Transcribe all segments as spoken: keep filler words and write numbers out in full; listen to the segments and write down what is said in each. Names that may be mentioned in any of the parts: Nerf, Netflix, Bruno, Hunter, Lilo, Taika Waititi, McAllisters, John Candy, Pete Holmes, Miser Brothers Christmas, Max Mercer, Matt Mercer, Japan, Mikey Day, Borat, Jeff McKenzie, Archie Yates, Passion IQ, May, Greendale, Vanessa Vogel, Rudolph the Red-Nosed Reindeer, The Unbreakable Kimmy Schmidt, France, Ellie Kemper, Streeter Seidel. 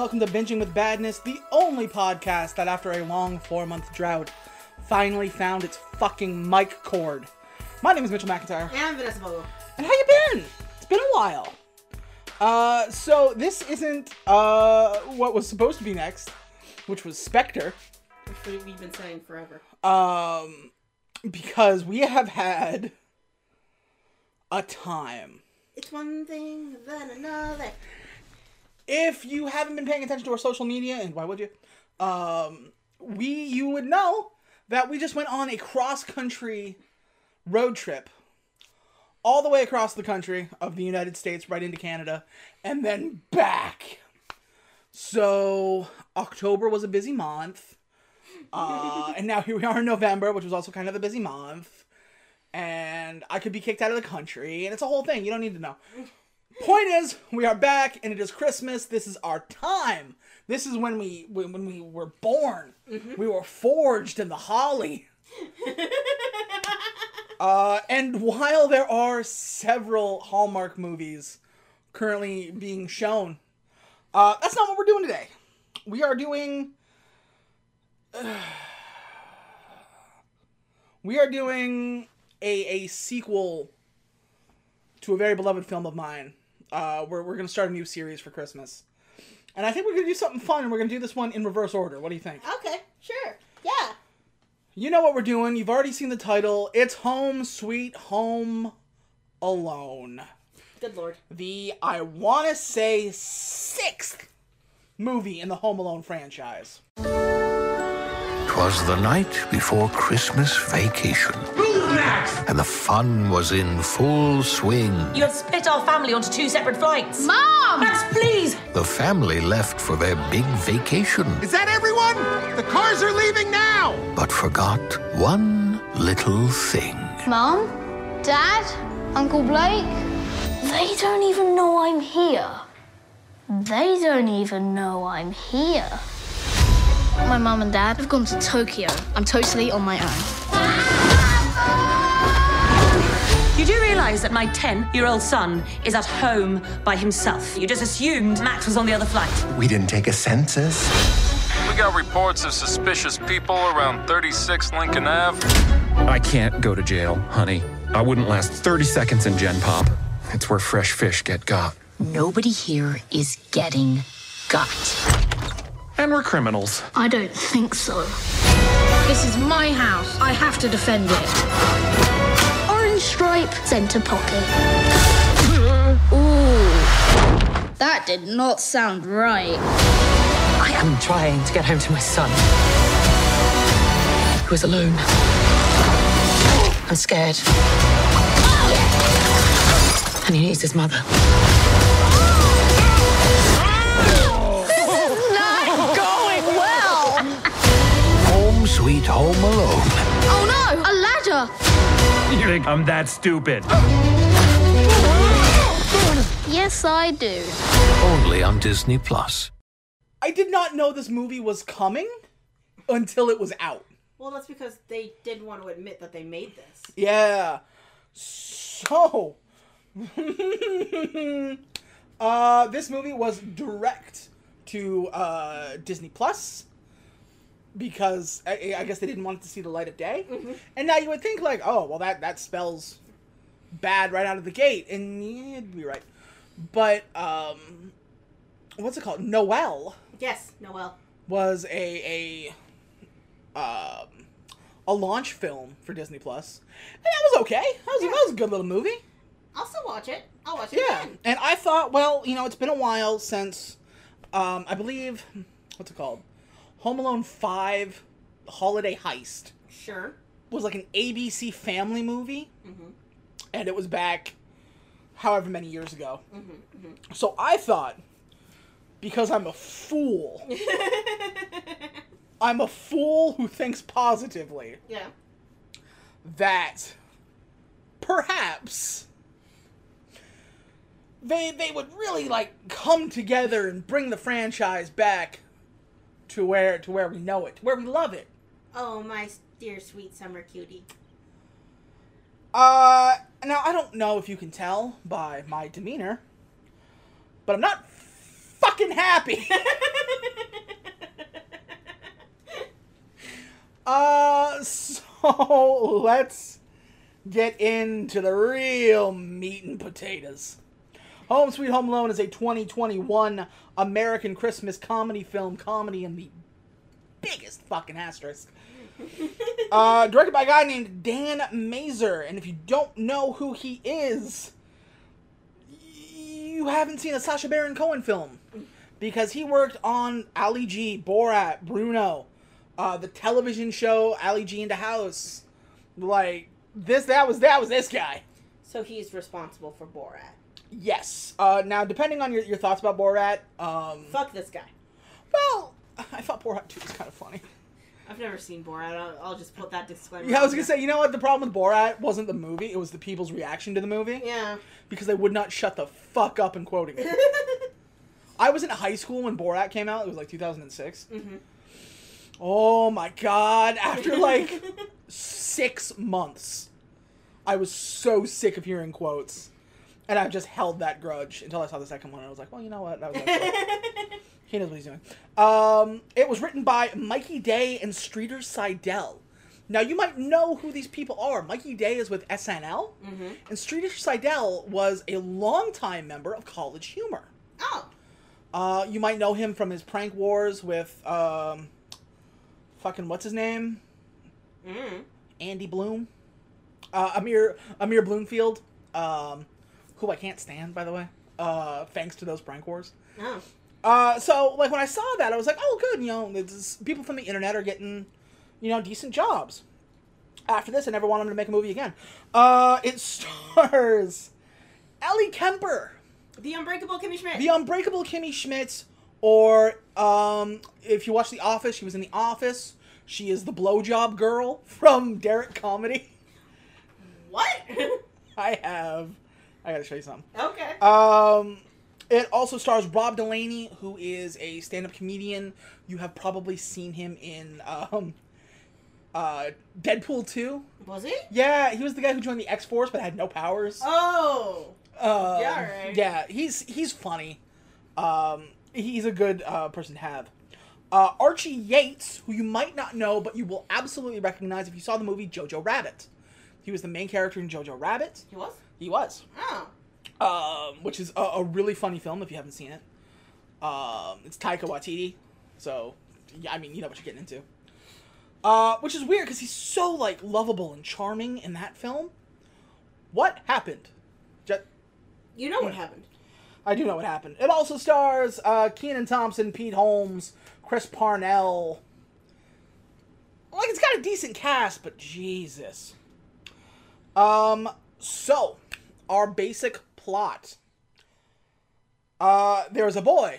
welcome to Binging with Badness, the only podcast that after a long four-month drought finally found its fucking mic cord. My name is Mitchell McIntyre. And I'm Vanessa Vogel. And how you been? It's been a while. Uh, so this isn't uh, what was supposed to be next, which was Spectre. Which we've been saying forever. Um, because we have had a time. It's one thing, then another. If you haven't been paying attention to our social media, and why would you? Um, we, you would know that we just went on a cross-country road trip all the way across the country of the United States, right into Canada, and then back. So October was a busy month, uh, and now here we are in November, which was also kind of a busy month, and I could be kicked out of the country, and it's a whole thing. You don't need to know. Point is, we are back, and it is Christmas. This is our time. This is when we when we were born. Mm-hmm. We were forged in the holly. uh, and while there are several Hallmark movies currently being shown, uh, that's not what we're doing today. We are doing... Uh, we are doing a, a sequel to a very beloved film of mine. Uh, we're we're going to start a new series for Christmas. And I think we're going to do something fun, and we're going to do this one in reverse order. What do you think? Okay, sure. Yeah. You know what we're doing. You've already seen the title. It's Home Sweet Home Alone. Good Lord. The, I want to say, sixth movie in the Home Alone franchise. 'Twas the night before Christmas vacation. And the fun was in full swing. You had split our family onto two separate flights. Mom! Max, please! The family left for their big vacation. Is that everyone? The cars are leaving now! But forgot one little thing. Mom? Dad? Uncle Blake? They don't even know I'm here. They don't even know I'm here. My mom and dad have gone to Tokyo. I'm totally on my own. You do realize that my ten-year-old son is at home by himself. You just assumed Max was on the other flight. We didn't take a census. We got reports of suspicious people around thirty-six Lincoln Avenue. I can't go to jail, honey. I wouldn't last thirty seconds in Gen Pop. It's where fresh fish get got. Nobody here is getting got. And we're criminals. I don't think so. This is my house. I have to defend it. Stripe center pocket. Ooh, that did not sound right. I am trying to get home to my son, who is alone. I'm scared. And he needs his mother. This is not going well. Home Sweet Home Alone. Oh no, a ladder. You think I'm that stupid? Yes, I do. Only on Disney Plus. I did not know this movie was coming until it was out. Well, that's because they didn't want to admit that they made this. Yeah. So, uh, this movie was direct to uh, Disney Plus. Because I, I guess they didn't want it to see the light of day. Mm-hmm. And now you would think, like, oh, well, that, that spells bad right out of the gate. And yeah, you'd be right. But, um, what's it called? Noel. Yes, Noel. Was a, a, um, a launch film for Disney Plus. And that was okay. That was, yeah. That was a good little movie. I'll still watch it. I'll watch it yeah. again. And I thought, well, you know, it's been a while since, um, I believe, what's it called? Home Alone five, Holiday Heist. Sure. Was like an A B C family movie. Mm-hmm. And it was back however many years ago. Mm-hmm, mm-hmm. So I thought, because I'm a fool. I'm a fool who thinks positively. Yeah. That perhaps they, they would really like come together and bring the franchise back to where to where we know it, to where we love it. Oh, my dear sweet summer cutie. Uh, now, I don't know if you can tell by my demeanor, but I'm not fucking fucking happy. uh, so let's get into the real meat and potatoes. Home Sweet Home Alone is a twenty twenty-one American Christmas comedy film, comedy in the biggest fucking asterisk. Uh, directed by a guy named Dan Mazer, and if you don't know who he is, you haven't seen a Sacha Baron Cohen film, because he worked on Ali G, Borat, Bruno, uh, the television show Ali G in the House, like this. That was that was this guy. So he's responsible for Borat. Yes. Uh, now, depending on your your thoughts about Borat, um, fuck this guy. Well, I thought Borat two was kind of funny. I've never seen Borat. I'll, I'll just put that disclaimer. Yeah, I was going to say, you know what? The problem with Borat wasn't the movie. It was the people's reaction to the movie. Yeah. Because they would not shut the fuck up in quoting it. I was in high school when Borat came out. It was like two thousand six. Mm-hmm. Oh, my God. After like six months, I was so sick of hearing quotes. And I just held that grudge until I saw the second one. And I was like, well, you know what? That was actually... He knows what he's doing. Um, it was written by Mikey Day and Streeter Seidel. Now, you might know who these people are. Mikey Day is with S N L. Mm-hmm. And Streeter Seidel was a longtime member of College Humor. Oh. Uh, you might know him from his prank wars with, um, fucking what's his name? Mm. Andy Bloom. Uh, Amir, Amir Bloomfield. Um, who I can't stand, by the way. Uh, thanks to those prank wars. Oh. Uh, so, like, when I saw that, I was like, oh, good, you know, it's, people from the internet are getting, you know, decent jobs. After this, I never want them to make a movie again. Uh, it stars Ellie Kemper. The Unbreakable Kimmy Schmidt. The Unbreakable Kimmy Schmidt, or, um, if you watch The Office, she was in The Office. She is the blowjob girl from Derek Comedy. What? I have, I gotta show you something. Okay. Um... It also stars Rob Delaney, who is a stand-up comedian. You have probably seen him in um, uh, Deadpool two. Was he? Yeah, he was the guy who joined the X-Force but had no powers. Oh! Uh, yeah, right. Yeah, he's, he's funny. Um, he's a good uh, person to have. Uh, Archie Yates, who you might not know, but you will absolutely recognize if you saw the movie Jojo Rabbit. He was the main character in Jojo Rabbit. He was? He was. Oh. Um, which is a, a really funny film if you haven't seen it. Um, it's Taika Waititi, so yeah, I mean, you know what you're getting into. Uh, which is weird because he's so like lovable and charming in that film. What happened? Just, you know what happened. I do know what happened. It also stars uh, Kenan Thompson, Pete Holmes, Chris Parnell. Like, it's got a decent cast, but Jesus. Um, so our basic plot. Uh, there's a boy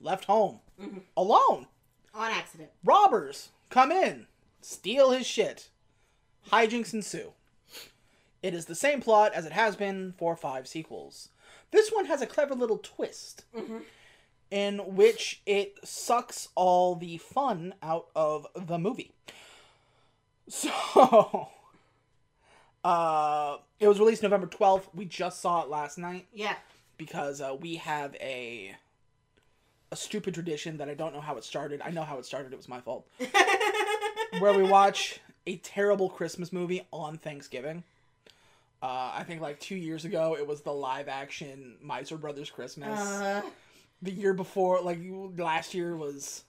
left home, mm-hmm. alone. On accident. Robbers come in, steal his shit. Hijinks ensue. It is the same plot as it has been for five sequels. This one has a clever little twist, mm-hmm. in which it sucks all the fun out of the movie. So... Uh, it was released November twelfth. We just saw it last night. Yeah. Because uh, we have a a stupid tradition that I don't know how it started. I know how it started. It was my fault. Where we watch a terrible Christmas movie on Thanksgiving. Uh, I think like two years ago, it was the live action Miser Brothers Christmas. Uh, the year before, like last year was...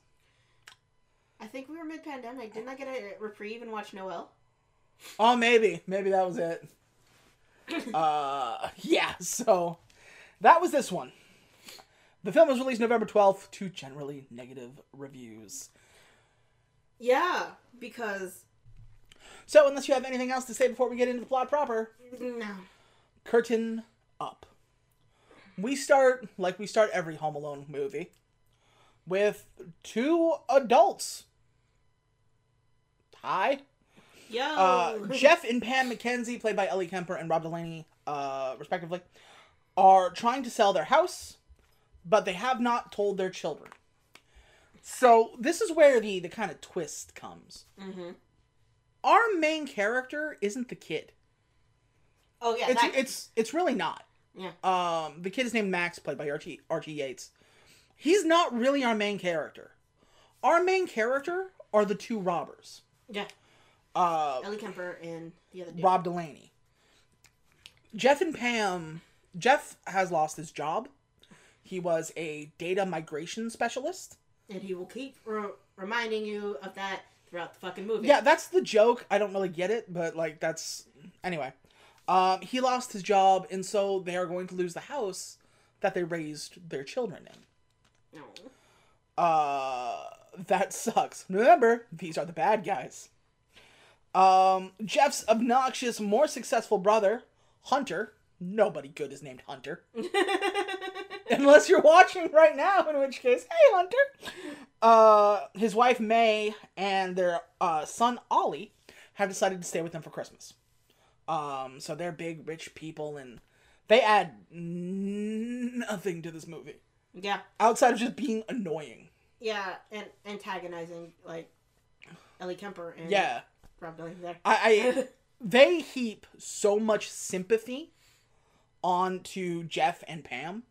I think we were mid-pandemic. Didn't I get a reprieve and watch Noel? Oh, maybe. Maybe that was it. Uh, yeah, so that was this one. The film was released November twelfth to generally negative reviews. Yeah, because... So, unless you have anything else to say before we get into the plot proper... No. Curtain up. We start, like we start every Home Alone movie, with two adults. Hi. Yo. Uh, Jeff and Pam McKenzie, played by Ellie Kemper and Rob Delaney, uh, respectively, are trying to sell their house, but they have not told their children. So this is where the, the kind of twist comes. Mm-hmm. Our main character isn't the kid. Oh yeah, it's that... it's it's really not. Yeah. Um, the kid is named Max, played by Archie Archie Yates. he's not really our main character. Our main character are the two robbers. Yeah. Uh, Ellie Kemper and the other dude. Rob Delaney. Jeff and Pam... Jeff has lost his job. He was a data migration specialist. And he will keep re reminding you of that throughout the fucking movie. Yeah, that's the joke. I don't really get it, but, like, that's... Anyway. Um, he lost his job, and so they are going to lose the house that they raised their children in. No. Uh, that sucks. Remember, these are the bad guys. Um, Jeff's obnoxious, more successful brother, Hunter. Nobody good is named Hunter. Unless you're watching right now, in which case, hey, Hunter! Uh, his wife, May, and their uh, son, Ollie, have decided to stay with them for Christmas. Um, so they're big, rich people, and they add nothing to this movie. Yeah. Outside of just being annoying. Yeah, and antagonizing, like, Ellie Kemper and yeah. Rob Delaney there. I, I, they heap so much sympathy onto Jeff and Pam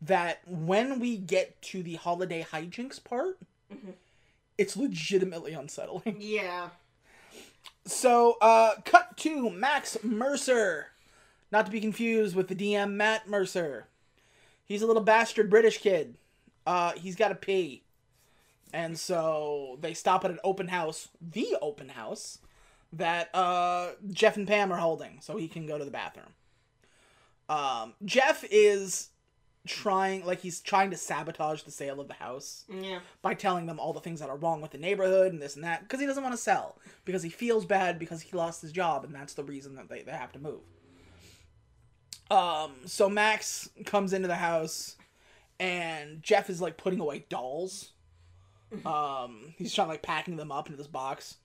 that when we get to the holiday hijinks part, mm-hmm. it's legitimately unsettling. Yeah. So, uh, cut to Max Mercer. Not to be confused with the D M Matt Mercer. He's a little bastard British kid. Uh, he's got to pee. And so they stop at an open house, the open house, that uh, Jeff and Pam are holding so he can go to the bathroom. Um, Jeff is trying, like, he's trying to sabotage the sale of the house. Yeah. By telling them all the things that are wrong with the neighborhood and this and that. Because he doesn't want to sell. Because he feels bad because he lost his job. And that's the reason that they, they have to move. Um, so Max comes into the house. And Jeff is, like, putting away dolls. Um, he's trying to, like, packing them up into this box.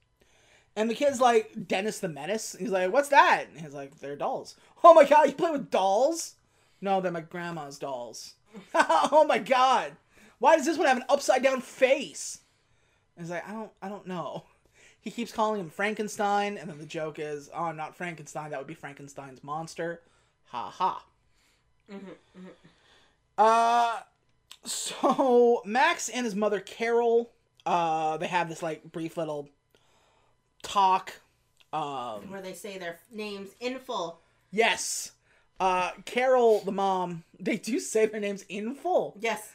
And the kid's like, Dennis the Menace. He's like, what's that? And he's like, they're dolls. Oh my god, you play with dolls? No, they're my grandma's dolls. Oh my god. Why does this one have an upside down face? And he's like, I don't I don't know. He keeps calling him Frankenstein, and then the joke is, oh, I'm not Frankenstein, that would be Frankenstein's monster. Ha ha. Mm-hmm, mm-hmm. Uh so Max and his mother Carol, uh, they have this like brief little talk um where they say their names in full. Yes. uh Carol, the mom, they do say their names in full. Yes.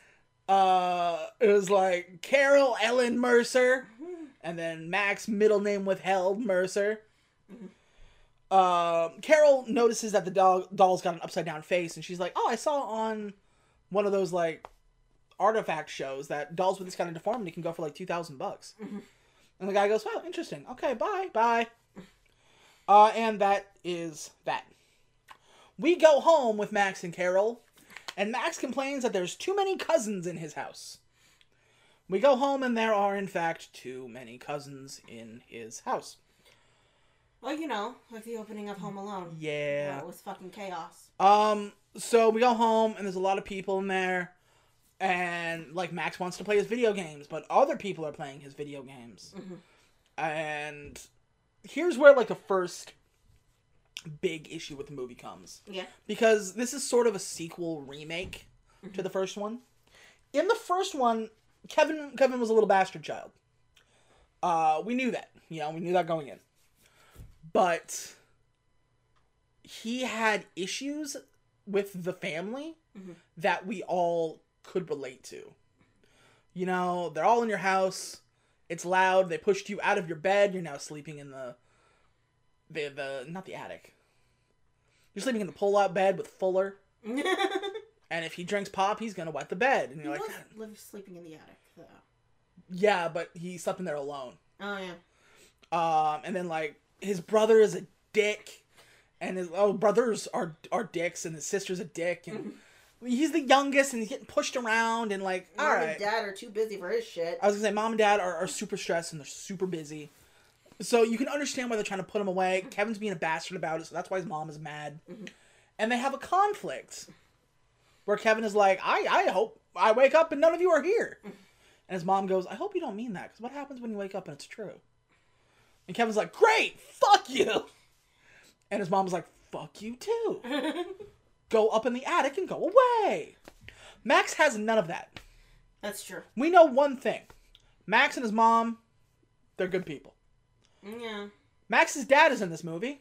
Uh it was like Carol Ellen Mercer, mm-hmm. and then Max, middle name withheld, Mercer. Mm-hmm. uh, Carol notices that the doll doll's got an upside down face, and she's like, oh, I saw on one of those like artifact shows that dolls with this kind of deformity can go for like two thousand bucks. Mm-hmm. And the guy goes, wow, interesting. Okay, bye, bye. Uh, and that is that. We go home with Max and Carol, and Max complains that there's too many cousins in his house. We go home, and there are, in fact, too many cousins in his house. Well, you know, like the opening of Home Alone. Yeah. You know, it was fucking chaos. Um, so we go home, and there's a lot of people in there. And, like, Max wants to play his video games, but other people are playing his video games. Mm-hmm. And here's where, like, the first big issue with the movie comes. Yeah. Because this is sort of a sequel remake mm-hmm. to the first one. In the first one, Kevin Kevin was a little bastard child. Uh, we knew that. You know, we knew that going in. But he had issues with the family mm-hmm. that we all could relate to. You know, they're all in your house, it's loud, they pushed you out of your bed, you're now sleeping in the the, the not the attic, you're sleeping in the pull-out bed with Fuller. And if he drinks pop, he's gonna wet the bed. And you're he like live sleeping in the attic though. Yeah, but he slept in there alone. Oh yeah. Um and then like his brother is a dick, and his oh brothers are are dicks, and his sister's a dick, and he's the youngest, and he's getting pushed around, and like, all right. Mom and dad are too busy for his shit. I was gonna say, mom and dad are, are super stressed, and they're super busy. So you can understand why they're trying to put him away. Kevin's being a bastard about it, so that's why his mom is mad. Mm-hmm. And they have a conflict where Kevin is like, I, I hope I wake up and none of you are here. Mm-hmm. And his mom goes, I hope you don't mean that, because what happens when you wake up and it's true? And Kevin's like, great, fuck you! And his mom's like, fuck you too. Go up in the attic and go away. Max has none of that. That's true. We know one thing. Max and his mom, they're good people. Yeah. Max's dad is in this movie.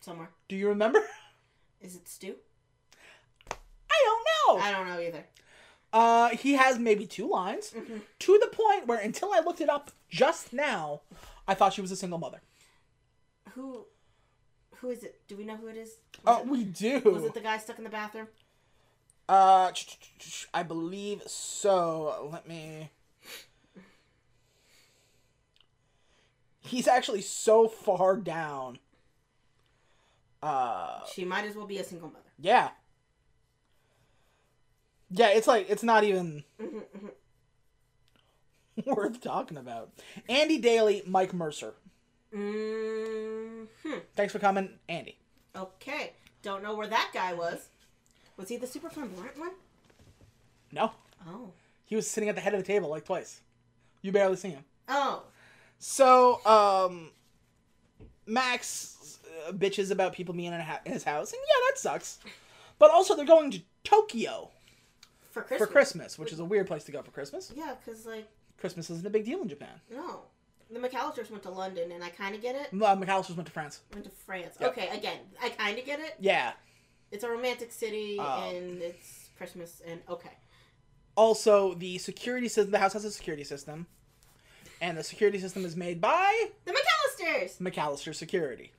Somewhere. Do you remember? Is it Stu? I don't know. I don't know either. Uh, he has maybe two lines. Mm-hmm. To the point where, until I looked it up just now, I thought she was a single mother. Who... Who is it? Do we know who it is? Was oh, it, we do. Was it the guy stuck in the bathroom? Uh, I believe so. Let me... He's actually so far down. Uh, she might as well be a single mother. Yeah. Yeah, it's like, it's not even mm-hmm, mm-hmm. worth talking about. Andy Daly, Mike Mercer. Mm-hmm. Thanks for coming, Andy. Okay. Don't know where that guy was. Was he the super flamboyant one? No. Oh. He was sitting at the head of the table, like, twice. You barely see him. Oh. So, um, Max uh, bitches about people being in, ha in his house, and yeah, that sucks. But also, they're going to Tokyo. For Christmas. For Christmas, which we is a weird place to go for Christmas. Yeah, because, like... Christmas isn't a big deal in Japan. No. The McAllisters went to London, and I kind of get it. The uh, McAllisters went to France. Went to France. Yep. Okay, again, I kind of get it. Yeah. It's a romantic city, uh, and it's Christmas, and okay. Also, the security system, the house has a security system, and the security system is made by... The McAllisters! McAllister Security.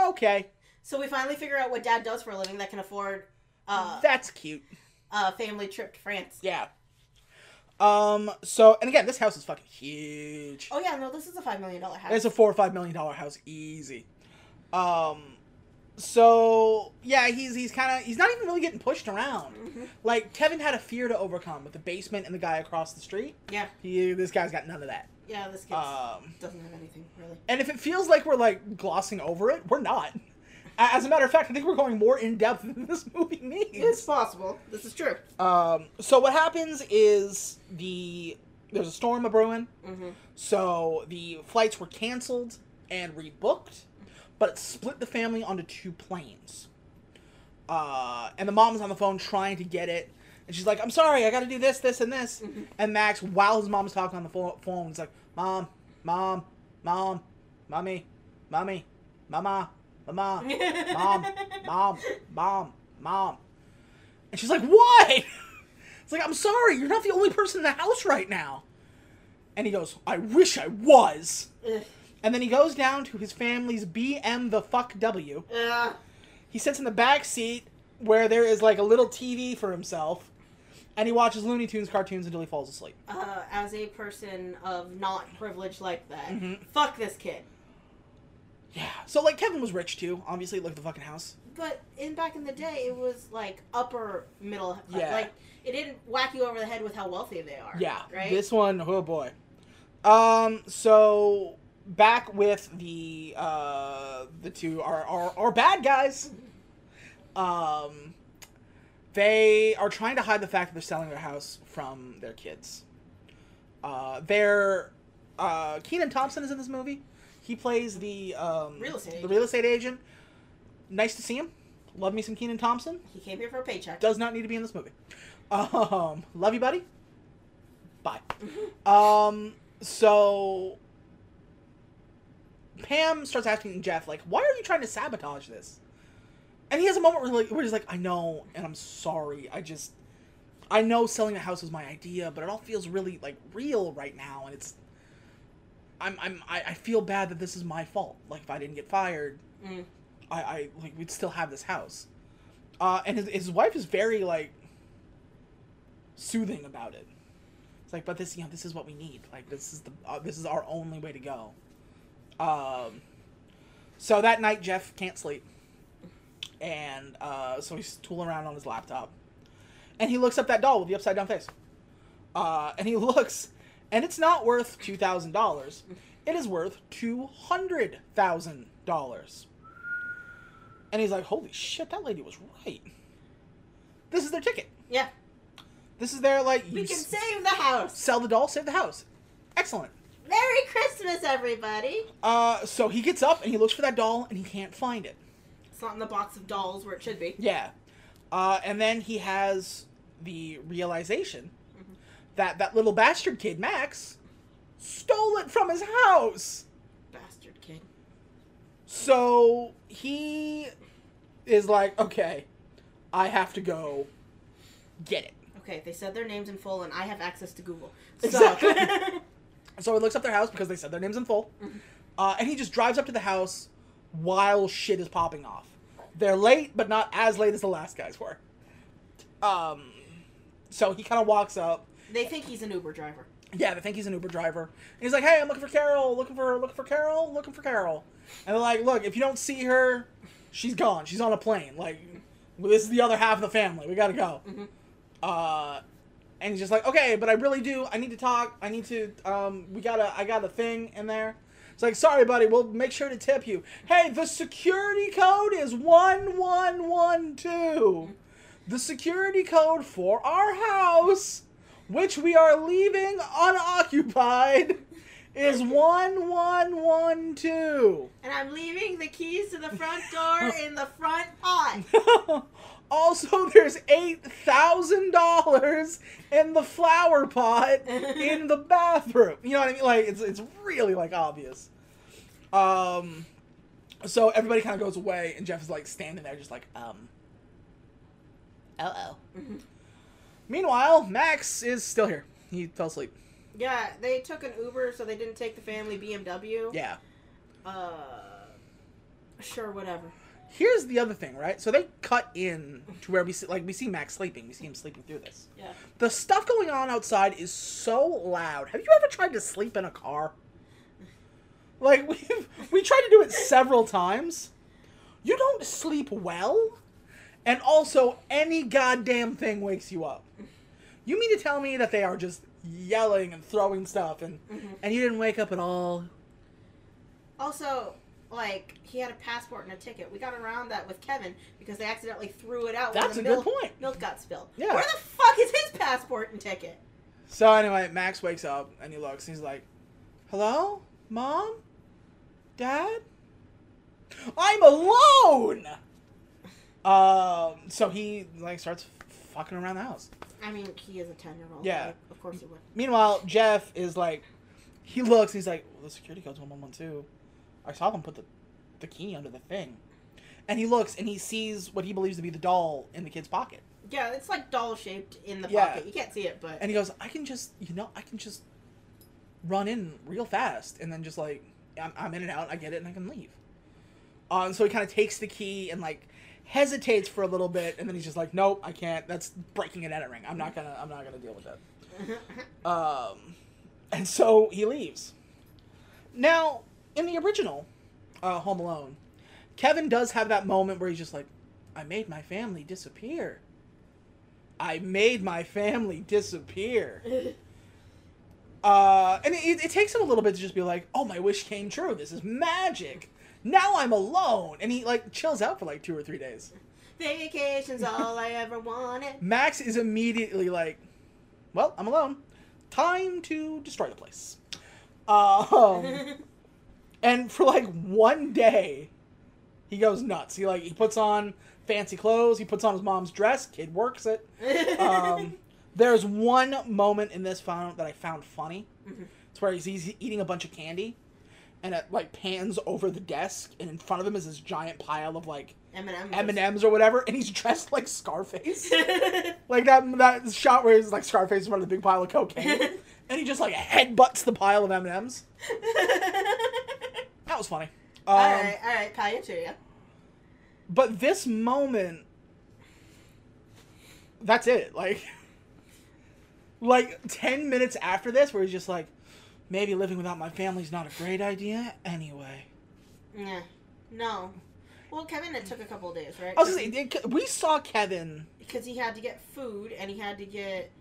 Okay. So we finally figure out what Dad does for a living that can afford... Uh, That's cute. A family trip to France. Yeah. Um, so, and again, this house is fucking huge. Oh yeah, no, this is a five million dollar house. It's a four or five million dollar house, easy. Um, so, yeah, he's, he's kind of, he's not even really getting pushed around. Mm-hmm. Like, Kevin had a fear to overcome with the basement and the guy across the street. Yeah. He, this guy's got none of that. Yeah, this kid um, doesn't have anything, really. And if it feels like we're, like, glossing over it, we're not. As a matter of fact, I think we're going more in-depth than this movie needs. It's possible. This is true. Um, so what happens is the there's a storm a-brewing, mm-hmm. so the flights were canceled and rebooked, but it split the family onto two planes. Uh, and the mom's on the phone trying to get it, and she's like, I'm sorry, I gotta do this, this, and this. Mm-hmm. And Max, while his mom's talking on the pho phone, is like, Mom, Mom, Mom, Mommy, Mommy, Mama, Mom, mom, mom, mom, mom. And she's like, what? It's like, I'm sorry, you're not the only person in the house right now. And he goes, I wish I was. Ugh. And then he goes down to his family's B M the fuck W. Ugh. He sits in the back seat where there is like a little T V for himself. And he watches Looney Tunes cartoons until he falls asleep. Uh, as a person of not privilege like that, mm-hmm. fuck this kid. Yeah. So, like, Kevin was rich, too. Obviously, look at the fucking house. But in back in the day, it was, like, upper, middle. Yeah. Like, it didn't whack you over the head with how wealthy they are. Yeah. Right? This one, oh, boy. Um, so, back with the, uh, the two, our, our, our bad guys. Um, they are trying to hide the fact that they're selling their house from their kids. Uh, they're, uh, Kenan Thompson is in this movie. He plays the um, real estate agent. the real estate agent. Nice to see him. Love me some Kenan Thompson. He came here for a paycheck. Does not need to be in this movie. Um, love you, buddy. Bye. Mm-hmm. um, so Pam starts asking Jeff, like, "Why are you trying to sabotage this?" And he has a moment where, like, where he's like, "I know, and I'm sorry. I just, I know selling a house was my idea, but it all feels really like real right now, and it's." I'm, I'm, I feel bad that this is my fault. Like, if I didn't get fired, mm. I, I, like, we'd still have this house. Uh, and his, his wife is very, like, soothing about it. It's like, but this, you know, this is what we need. Like, this is the, uh, this is our only way to go. Um, so that night, Jeff can't sleep. And, uh, so he's tooling around on his laptop. And he looks up that doll with the upside-down face. Uh, and he looks... And it's not worth two thousand dollars. It is worth two hundred thousand dollars. And he's like, holy shit, that lady was right. This is their ticket. Yeah. This is their, like... We can save the house. Sell the doll, save the house. Excellent. Merry Christmas, everybody. Uh, so he gets up and he looks for that doll and he can't find it. It's not in the box of dolls where it should be. Yeah. Uh, and then he has the realization mm-hmm. that that little bastard kid, Max, stole it from his house. Bastard kid. So he is like, okay, I have to go get it. Okay, they said their names in full, and I have access to Google. So. Exactly. So he looks up their house because they said their names in full. Mm-hmm. Uh, and he just drives up to the house while shit is popping off. They're late, but not as late as the last guys were. Um, so he kind of walks up. They think he's an Uber driver. Yeah, they think he's an Uber driver. And he's like, hey, I'm looking for Carol, looking for looking for Carol, looking for Carol. And they're like, look, if you don't see her, she's gone. She's on a plane. Like, this is the other half of the family. We got to go. Mm-hmm. Uh, and he's just like, okay, but I really do. I need to talk. I need to, um, we got a, I got a thing in there. It's like, sorry, buddy, we'll make sure to tip you. Hey, the security code is one one one two. The security code for our house, which we are leaving unoccupied, is one one one two. And I'm leaving the keys to the front door in the front pot. Also, there's eight thousand dollars in the flower pot in the bathroom. You know what I mean? Like, it's it's really, like, obvious. Um, so everybody kind of goes away, and Jeff is, like, standing there just like, um, uh-oh. Mm-hmm. Meanwhile, Max is still here. He fell asleep. Yeah, they took an Uber, so they didn't take the family B M W. Yeah. Uh, sure, whatever. Here's the other thing, right? So they cut in to where we see, like, we see Max sleeping. We see him sleeping through this. Yeah. The stuff going on outside is so loud. Have you ever tried to sleep in a car? Like, we we tried to do it several times. You don't sleep well. And also, any goddamn thing wakes you up. You mean to tell me that they are just yelling and throwing stuff and, mm-hmm. and you didn't wake up at all? Also... Like, he had a passport and a ticket. We got around that with Kevin because they accidentally threw it out. That's when the a milk, good point. Milk got spilled. Yeah. Where the fuck is his passport and ticket? So anyway, Max wakes up and he looks and he's like, hello? Mom? Dad? I'm alone! um, so he, like, starts fucking around the house. I mean, he is a ten-year-old. Yeah. Like, of course he would. Meanwhile, Jeff is like, he looks and he's like, well, the security code's one one one two. I saw them put the, the key under the thing. And he looks, and he sees what he believes to be the doll in the kid's pocket. Yeah, it's like doll-shaped in the yeah. pocket. You can't see it, but... And he goes, I can just, you know, I can just run in real fast. And then just, like, I'm, I'm in and out, I get it, and I can leave. Uh, and so he kind of takes the key and, like, hesitates for a little bit. And then he's just like, nope, I can't. That's breaking and entering. I'm not gonna, I'm not gonna deal with that. um, and so he leaves. Now... In the original uh, Home Alone, Kevin does have that moment where he's just like, I made my family disappear. I made my family disappear. uh, and it, it takes him a little bit to just be like, oh, my wish came true. This is magic. Now I'm alone. And he, like, chills out for, like, two or three days. Vacation's all I ever wanted. Max is immediately like, well, I'm alone. Time to destroy the place. Um... And for, like, one day, he goes nuts. He, like, he puts on fancy clothes. He puts on his mom's dress. Kid works it. Um, there's one moment in this film that I found funny. Mm-hmm. It's where he's, he's eating a bunch of candy, and it, like, pans over the desk, and in front of him is this giant pile of, like, M and Ms or whatever, and he's dressed like Scarface. Like, that that shot where he's, like, Scarface in front of the big pile of cocaine, and he just, like, headbutts the pile of M and Ms. That was funny. Um, all right, all right, pal, you're cheerio. But this moment, that's it. Like, like ten minutes after this, where he's just like, maybe living without my family's not a great idea anyway. Yeah, no. Well, Kevin, it took a couple of days, right? I was gonna say, we saw Kevin because he had to get food and he had to get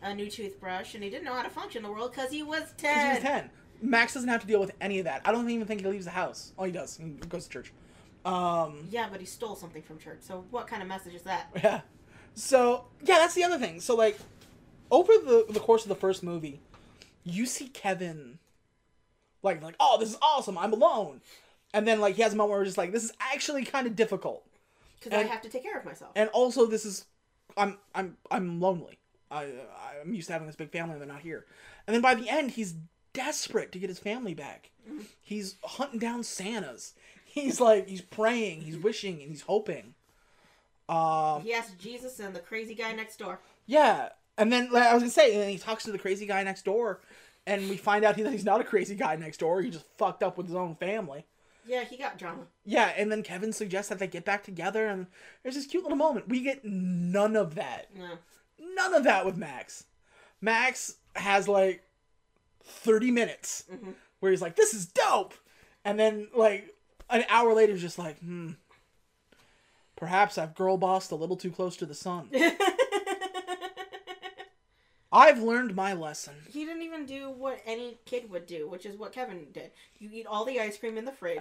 a new toothbrush and he didn't know how to function in the world because he was ten. Because he was ten. Max doesn't have to deal with any of that. I don't even think he leaves the house. All he does, he goes to church. Um, yeah, but he stole something from church. So what kind of message is that? Yeah. So, yeah, that's the other thing. So, like, over the, the course of the first movie, you see Kevin, like, like, oh, this is awesome. I'm alone. And then, like, he has a moment where we're just like, this is actually kind of difficult. Because I have to take care of myself. And also, this is I'm I'm I'm lonely. I I'm used to having this big family and they're not here. And then by the end, he's desperate to get his family back. He's hunting down Santas. He's like, he's praying, he's wishing, and he's hoping. Um, he asks Jesus and the crazy guy next door. Yeah, and then like I was gonna say, and then he talks to the crazy guy next door, and we find out he, that he's not a crazy guy next door. He just fucked up with his own family. Yeah, he got drama. Yeah, and then Kevin suggests that they get back together, and there's this cute little moment. We get none of that. No. None of that with Max. Max has like thirty minutes mm-hmm. where he's like, "This is dope," and then like an hour later, he's just like, "Hmm, perhaps I've girl bossed a little too close to the sun." I've learned my lesson. He didn't even do what any kid would do, which is what Kevin did. You eat all the ice cream in the fridge.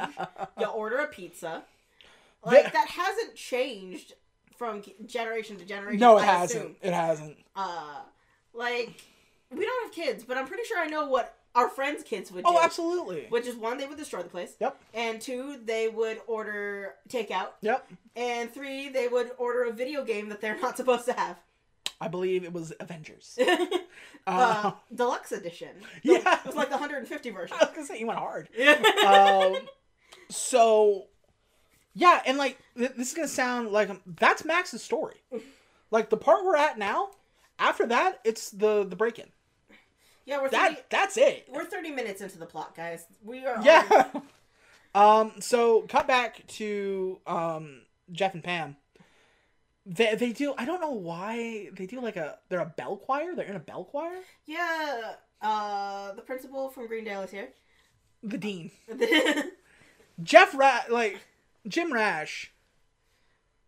You order a pizza. Like, the... that hasn't changed from generation to generation. No, it I hasn't. Assume. It hasn't. Uh, like, we don't have kids, but I'm pretty sure I know what our friends' kids would do. Oh, absolutely. Which is, one, they would destroy the place. Yep. And two, they would order takeout. Yep. And three, they would order a video game that they're not supposed to have. I believe it was Avengers. uh, uh, Deluxe Edition. The, yeah. It was like the one hundred fifty version. I was going to say, you went hard. um, so, yeah, and like, th- this is going to sound like, um, that's Max's story. Like, the part we're at now, after that, it's the, the break-in. Yeah, we're thirty, that, that's it. We're thirty minutes into the plot, guys. We are. Yeah. um. So cut back to um Jeff and Pam. They they do. I don't know why they do like a. They're a bell choir. They're in a bell choir. Yeah. Uh. The principal from Greendale is here. The dean. Jeff Ra- like Jim Rash.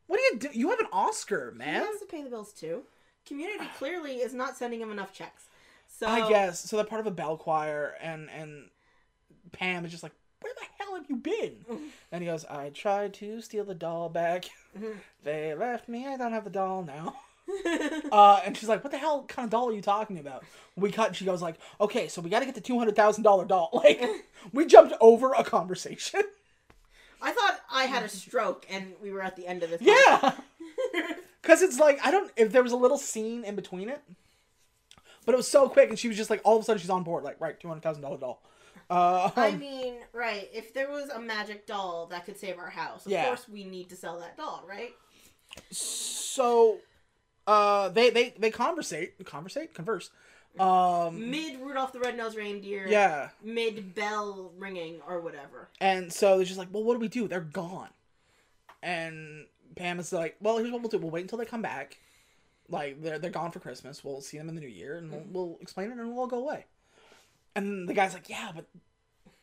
What do you do? You have an Oscar, man. He has to pay the bills too. Community clearly is not sending him enough checks. So, I guess. So they're part of a bell choir, and, and Pam is just like, where the hell have you been? Mm-hmm. And he goes, I tried to steal the doll back. Mm-hmm. They left me. I don't have the doll now. uh, and she's like, what the hell kind of doll are you talking about? We cut, and she goes like, okay, so we got to get the two hundred thousand dollars doll. Like, we jumped over a conversation. I thought I had a stroke, and we were at the end of this. Yeah. Because it's like, I don't, if there was a little scene in between it. But it was so quick, and she was just like, all of a sudden she's on board, like, right, two hundred thousand dollars doll. Uh, I mean, right, if there was a magic doll that could save our house, of yeah. course we need to sell that doll, right? So, uh, they, they, they conversate, conversate, converse. Um, mid Rudolph the Red-Nosed Reindeer. Yeah. Mid bell ringing or whatever. And so they're just like, well, what do we do? They're gone. And Pam is like, well, here's what we'll do. We'll wait until they come back. Like, they're, they're gone for Christmas. We'll see them in the new year, and we'll, we'll explain it, and we'll all go away. And the guy's like, yeah, but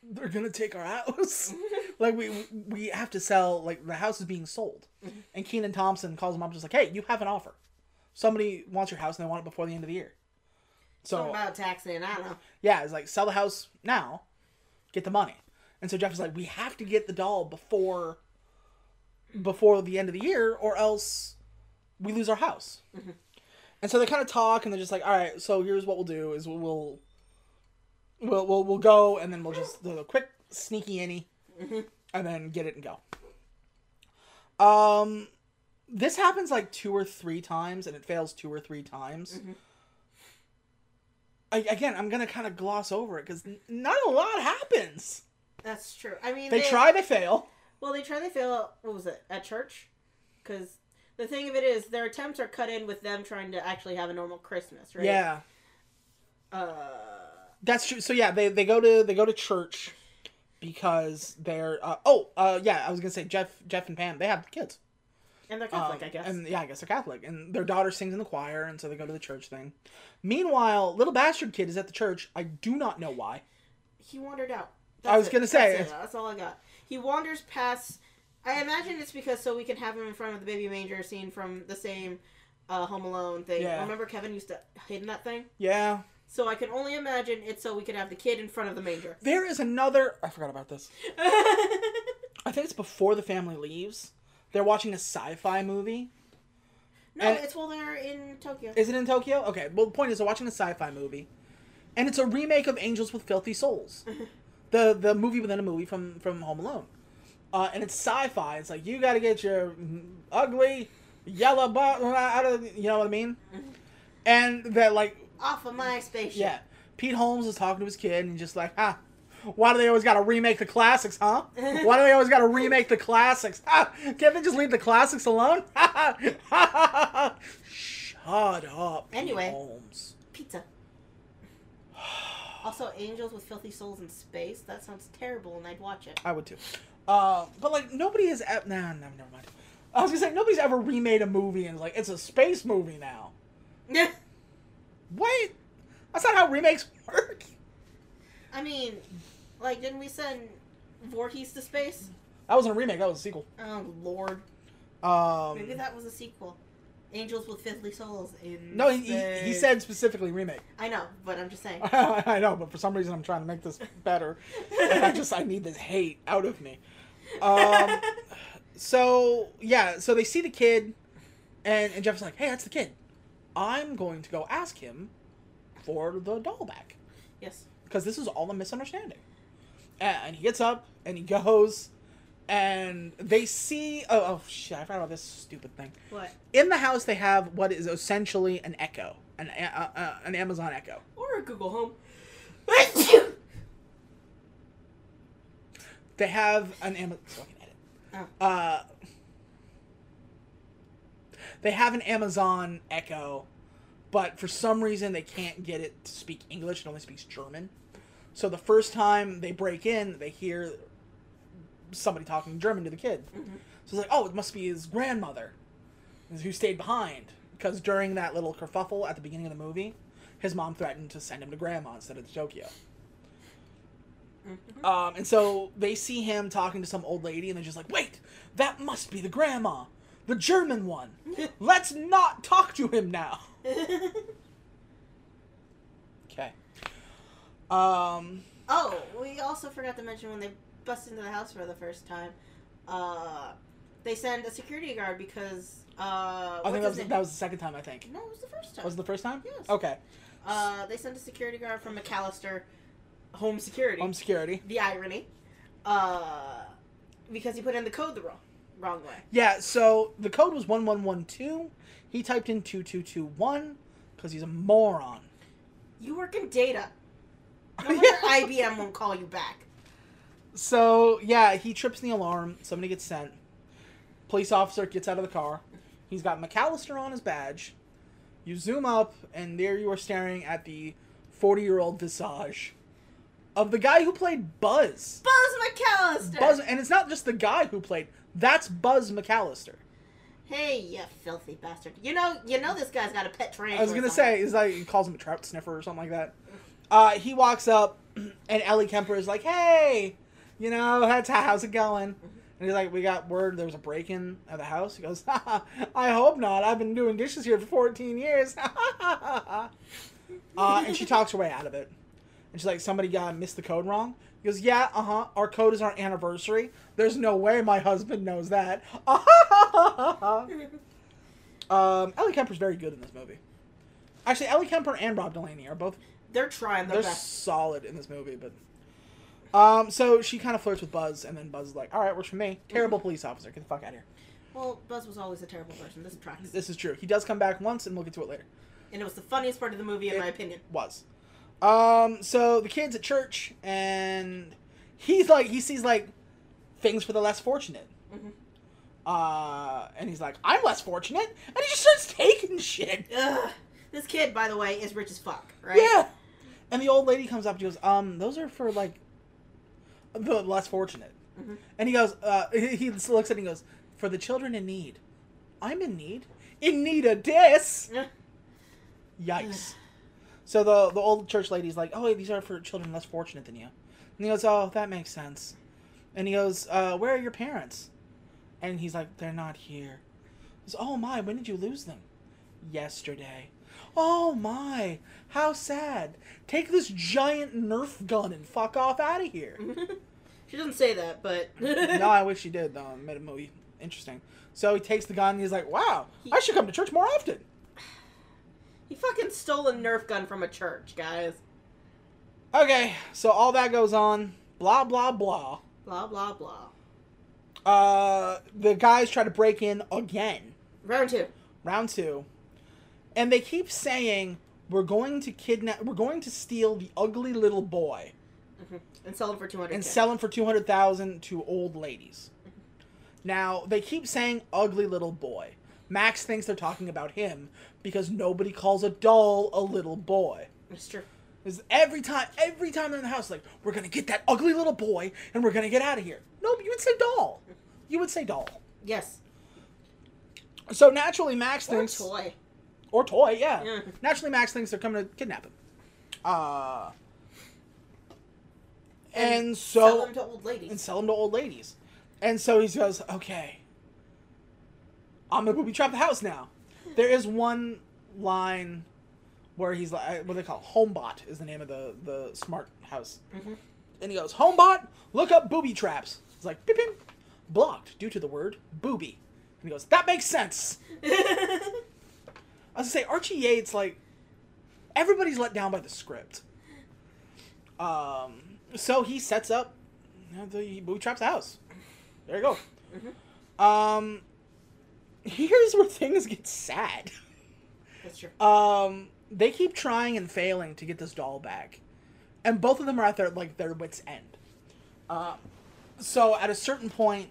they're going to take our house. Like, we we have to sell. Like, the house is being sold. And Kenan Thompson calls him up and is like, hey, you have an offer. Somebody wants your house, and they want it before the end of the year. So Something about taxing, I don't know. Yeah, it's like, sell the house now, get the money. And so Jeff is like, we have to get the doll before before the end of the year, or else... we lose our house. Mm-hmm. And so they kind of talk, and they're just like, all right, so here's what we'll do is we'll we'll we'll, we'll go, and then we'll just do a quick sneaky innie, mm-hmm. and then get it and go. Um, this happens like two or three times, and it fails two or three times. Mm-hmm. I, again, I'm going to kind of gloss over it, because not a lot happens. That's true. I mean, They, they try, they fail. Well, they try, they fail, what was it, at church? Because... the thing of it is, their attempts are cut in with them trying to actually have a normal Christmas, right? Yeah. Uh, That's true. So yeah, they, they go to they go to church because they're uh, oh uh, yeah I was gonna say Jeff Jeff and Pam, they have kids, and they're Catholic, um, I guess. And yeah, I guess they're Catholic, and their daughter sings in the choir, and so they go to the church thing. Meanwhile, little bastard kid is at the church. I do not know why. He wandered out. That's I was it. gonna say that's, it. That's all I got. He wanders past. I imagine it's because so we can have him in front of the baby manger scene from the same uh, Home Alone thing. Yeah. Remember Kevin used to hide in that thing? Yeah. So I can only imagine it's so we could have the kid in front of the manger. There is another... I forgot about this. I think it's before the family leaves. They're watching a sci-fi movie. No, and... it's while they're in Tokyo. Is it in Tokyo? Okay. Well, the point is they're watching a sci-fi movie. And it's a remake of Angels with Filthy Souls. the the movie within a movie from, from Home Alone. Uh, and it's sci-fi. It's like, you gotta get your ugly yellow bottle out of, you know what I mean? And that, like... Off of my spaceship. Yeah. Pete Holmes is talking to his kid, and he's just like, ah, why do they always got to remake the classics, huh? Why do they always got to remake the classics? Ah, can't they just leave the classics alone? Shut up, Pete anyway, Holmes. Pizza. Also, Angels with Filthy Souls in Space. That sounds terrible, and I'd watch it. I would, too. Uh, but, like, nobody has... E nah, no, never mind. I was going to say, nobody's ever remade a movie, and, like, it's a space movie now. Yeah. What? That's not how remakes work. I mean, like, didn't we send Voorhees to space? That wasn't a remake. That was a sequel. Oh, Lord. Um, Maybe that was a sequel. Angels with Filthy Souls in No, he, he, he said specifically remake. I know, but I'm just saying. I know, but for some reason I'm trying to make this better. And I just, I need this hate out of me. Um, so, yeah, so they see the kid, and, and Jeff's like, hey, that's the kid. I'm going to go ask him for the doll back. Yes. Because this is all a misunderstanding. And he gets up, and he goes... And they see... Oh, oh, shit. I forgot about this stupid thing. What? In the house, they have what is essentially an Echo. An uh, uh, an Amazon Echo. Or a Google Home. They have an Amazon... So I can edit. Oh. Uh, they have an Amazon Echo, but for some reason, they can't get it to speak English. It only speaks German. So the first time they break in, they hear... somebody talking German to the kid. Mm-hmm. So it's like, oh, it must be his grandmother who stayed behind. Because during that little kerfuffle at the beginning of the movie, his mom threatened to send him to grandma instead of to Tokyo. Mm-hmm. Um, and so they see him talking to some old lady and they're just like, wait, that must be the grandma. The German one. Let's not talk to him now. Okay. Um, oh, we also forgot to mention when they bust into the house for the first time. Uh, they send a security guard because. Uh, I think that was, that was the second time. I think. No, it was the first time. Was it the first time? Yes. Okay. Uh, they send a security guard from McAllister, Home Security. Home Security. The irony, uh, because he put in the code the wrong, wrong way. Yeah. So the code was one one one two. He typed in two two two one because he's a moron. You work in data. No wonder I B M won't call you back. So, yeah, he trips the alarm. Somebody gets sent. Police officer gets out of the car. He's got McAllister on his badge. You zoom up, and there you are staring at the forty-year-old visage of the guy who played Buzz. Buzz McAllister! Buzz, and it's not just the guy who played. That's Buzz McAllister. Hey, you filthy bastard. You know you know this guy's got a pet tarantula. I was going to say, it's like, he calls him a trout sniffer or something like that. Uh, he walks up, and Ellie Kemper is like, hey... You know, that's how, how's it going? And he's like, we got word there was a break-in at the house. He goes, ha, I hope not. I've been doing dishes here for fourteen years. uh, and she talks her way out of it. And she's like, somebody got missed the code wrong. He goes, yeah, uh-huh. Our code is our anniversary. There's no way my husband knows that. um, Ellie Kemper's very good in this movie. Actually, Ellie Kemper and Rob Delaney are both... They're trying their best. They're solid in this movie, but... Um, so she kind of flirts with Buzz, and then Buzz is like, all right, works for me. Terrible police officer. Get the fuck out of here. Well, Buzz was always a terrible person. This is practice. This is true. He does come back once, and we'll get to it later. And it was the funniest part of the movie, in my opinion. Was. Um, so the kid's at church, and he's like, he sees, like, things for the less fortunate. Mm-hmm. Uh, and he's like, I'm less fortunate? And he just starts taking shit. Ugh. This kid, by the way, is rich as fuck, right? Yeah. And the old lady comes up and goes, um, those are for, like, the less fortunate. Mm-hmm. And he goes, uh, he, he looks at it and goes, for the children in need. I'm in need? In need of this? Yikes. So the the old church lady's like, oh, these are for children less fortunate than you. And he goes, oh, that makes sense. And he goes, uh, where are your parents? And he's like, they're not here. He goes, oh my, when did you lose them? Yesterday. Oh my, how sad. Take this giant Nerf gun and fuck off out of here. She doesn't say that, but... No, I wish she did, though. It made a movie interesting. So he takes the gun and he's like, wow, he... I should come to church more often. He fucking stole a Nerf gun from a church, guys. Okay, so all that goes on. Blah, blah, blah. Blah, blah, blah. Uh, the guys try to break in again. Round two. Round two. And they keep saying, we're going to kidnap, we're going to steal the ugly little boy. Mm-hmm. And sell him for two hundred thousand dollars. And sell him for two hundred thousand dollars to old ladies. Mm-hmm. Now, they keep saying ugly little boy. Max thinks they're talking about him because nobody calls a doll a little boy. That's true. Because every time, every time they're in the house, like, we're going to get that ugly little boy and we're going to get out of here. No, but you would say doll. You would say doll. Yes. So naturally, Max or thinks... Or toy. Or toy, yeah. yeah. Naturally, Max thinks they're coming to kidnap him. Uh... And, and so sell them to old ladies. And sell them to old ladies. And so he goes, okay, I'm going to booby trap the house now. There is one line where he's like, what do they call it? Homebot is the name of the, the smart house. Mm-hmm. And he goes, Homebot, look up booby traps. It's like, beep, beep, blocked due to the word booby. And he goes, that makes sense. I was going to say, Archie Yates, like, everybody's let down by the script. Um... So he sets up the booby trap's house. There you go. Mm-hmm. Um, here's where things get sad. That's true. Um, they keep trying and failing to get this doll back, and both of them are at their like their wits' end. Uh, so at a certain point,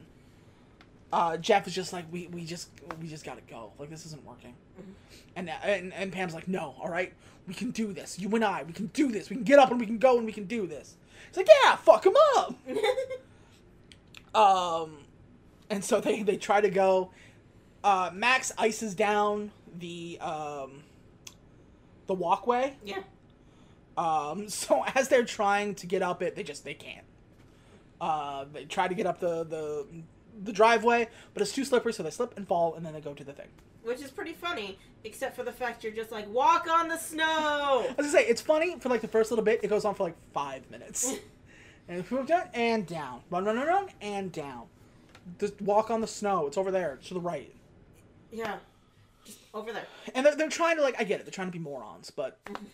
uh, Jeff is just like, we we just we just gotta go. Like, this isn't working. Mm-hmm. And, and and Pam's like, no, all right, we can do this. You and I, we can do this. We can get up and we can go and we can do this. It's like, yeah, fuck him up. um, and so they, they try to go. Uh, Max ices down the um, the walkway. Yeah. Um, so as they're trying to get up it, they just they can't. Uh, they try to get up the the the driveway, but it's too slippery, so they slip and fall, and then they go to the thing. Which is pretty funny, except for the fact you're just like, walk on the snow! I was gonna say, it's funny for like the first little bit, it goes on for like five minutes. And move down, and down. Run, run, run, run, and down. Just walk on the snow, it's over there, to the right. Yeah, just over there. And they're, they're trying to like, I get it, they're trying to be morons, but... Mm-hmm.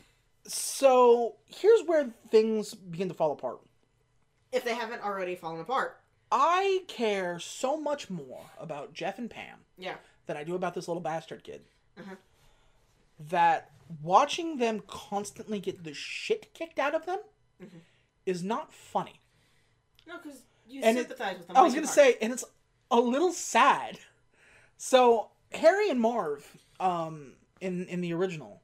So, here's where things begin to fall apart. If they haven't already fallen apart. I care so much more about Jeff and Pam. Yeah. That I do about this little bastard kid. Uh-huh. That watching them constantly get the shit kicked out of them mm-hmm. is not funny. No, because you and sympathize it, with them. I was going to say, and it's a little sad. So, Harry and Marv, um, in, in the original,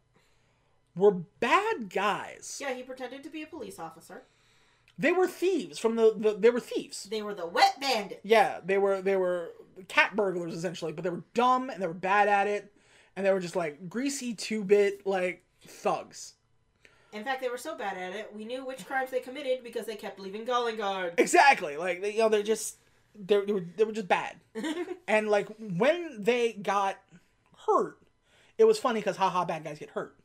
were bad guys. Yeah, he pretended to be a police officer. They were thieves from the, the they were thieves. They were the wet bandits. Yeah, they were they were cat burglars essentially, but they were dumb and they were bad at it, and they were just like greasy two-bit like thugs. In fact, they were so bad at it, we knew which crimes they committed because they kept leaving Golling Guard. Exactly, like they, you know, they're just they they were they were just bad, and like when they got hurt, it was funny because haha, bad guys get hurt,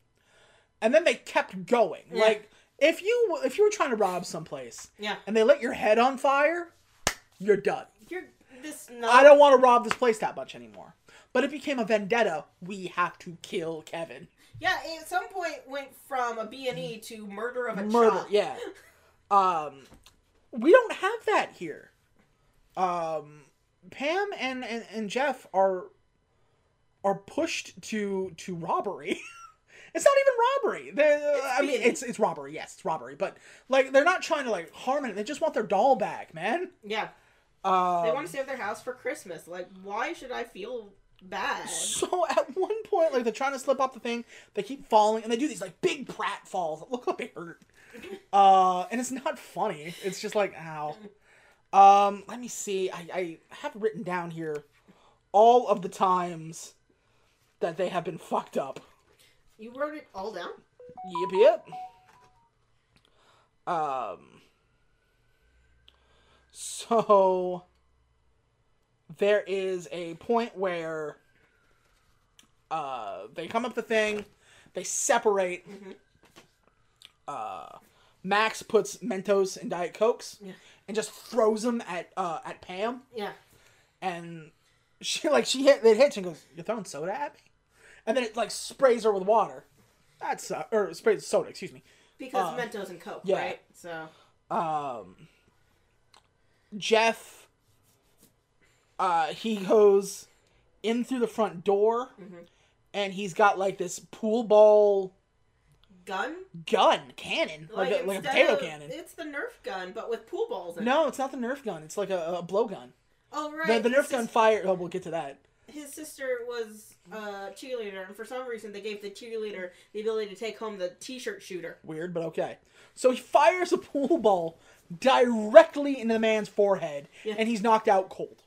and then they kept going yeah. like. If you if you were trying to rob someplace, yeah. and they lit your head on fire, you're done. You're this. Not... I don't want to rob this place that much anymore. But it became a vendetta. We have to kill Kevin. Yeah, at some point went from a B and E to murder of a murder. Child. Yeah. um, we don't have that here. Um, Pam and, and, and Jeff are are pushed to to robbery. It's not even robbery. They're, it's I mean, it's it's robbery. Yes, it's robbery. But like, they're not trying to like harm it. They just want their doll back, man. Yeah. Um, they want to save their house for Christmas. Like, why should I feel bad? So at one point, like, they're trying to slip off the thing. They keep falling, and they do these like big pratfalls. Look how they hurt. uh, and it's not funny. It's just like, ow. Um, let me see. I I have written down here all of the times that they have been fucked up. You wrote it all down? Yep, yep. Um, so, there is a point where uh, they come up the thing, they separate. Mm-hmm. Uh, Max puts Mentos and Diet Cokes yeah. and just throws them at uh, at Pam. Yeah. And she, like, she hit, it hits and goes, "You're throwing soda at me?" And then it, like, sprays her with water. That's, uh, or sprays soda, excuse me. Because um, Mentos and Coke, yeah. right? So. Um, Jeff, uh, he goes, in through the front door, mm-hmm. and he's got like this pool ball gun, gun cannon, like, like, a, like a potato of, cannon. It's the Nerf gun, but with pool balls in it. No, it's not the Nerf gun. It's like a, a blow gun. Oh right. The, the Nerf gun fire. Oh, we'll get to that. His sister was a cheerleader, and for some reason they gave the cheerleader the ability to take home the t-shirt shooter. Weird, but okay. So he fires a pool ball directly into the man's forehead, yeah. and he's knocked out cold.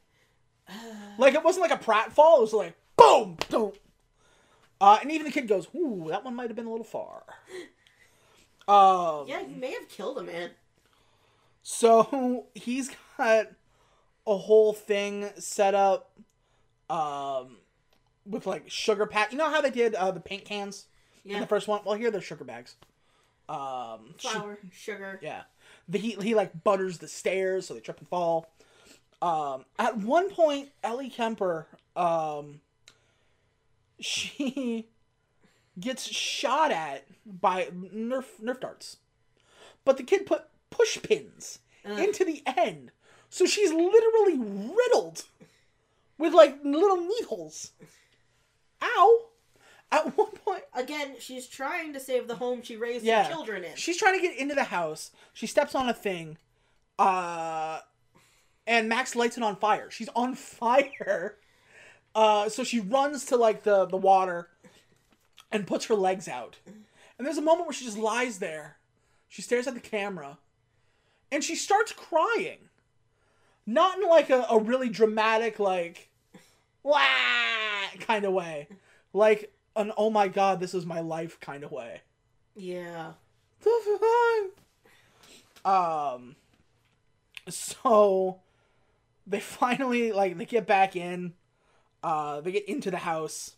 Uh, like, it wasn't like a pratfall. It was like, boom! Boom! Uh, and even the kid goes, ooh, that one might have been a little far. Um, yeah, you may have killed a man. So he's got a whole thing set up. Um, with like sugar pack, you know how they did uh, the paint cans yeah. in the first one. Well, here they're sugar bags. Um, flour, sh sugar. Yeah, the, he he like butters the stairs so they trip and fall. Um, at one point, Ellie Kemper, um, she gets shot at by nerf nerf darts, but the kid put push pins Ugh. into the end, so she's literally riddled. With, like, little needles. Ow! At one point... Again, she's trying to save the home she raised yeah. her children in. She's trying to get into the house. She steps on a thing. Uh, and Max lights it on fire. She's on fire. Uh, so she runs to, like, the, the water and puts her legs out. And there's a moment where she just lies there. She stares at the camera. And she starts crying. Not in, like, a, a really dramatic, like, wah kind of way. Like, an, oh my god, this is my life kind of way. Yeah. um, so, they finally, like, they get back in. Uh, they get into the house.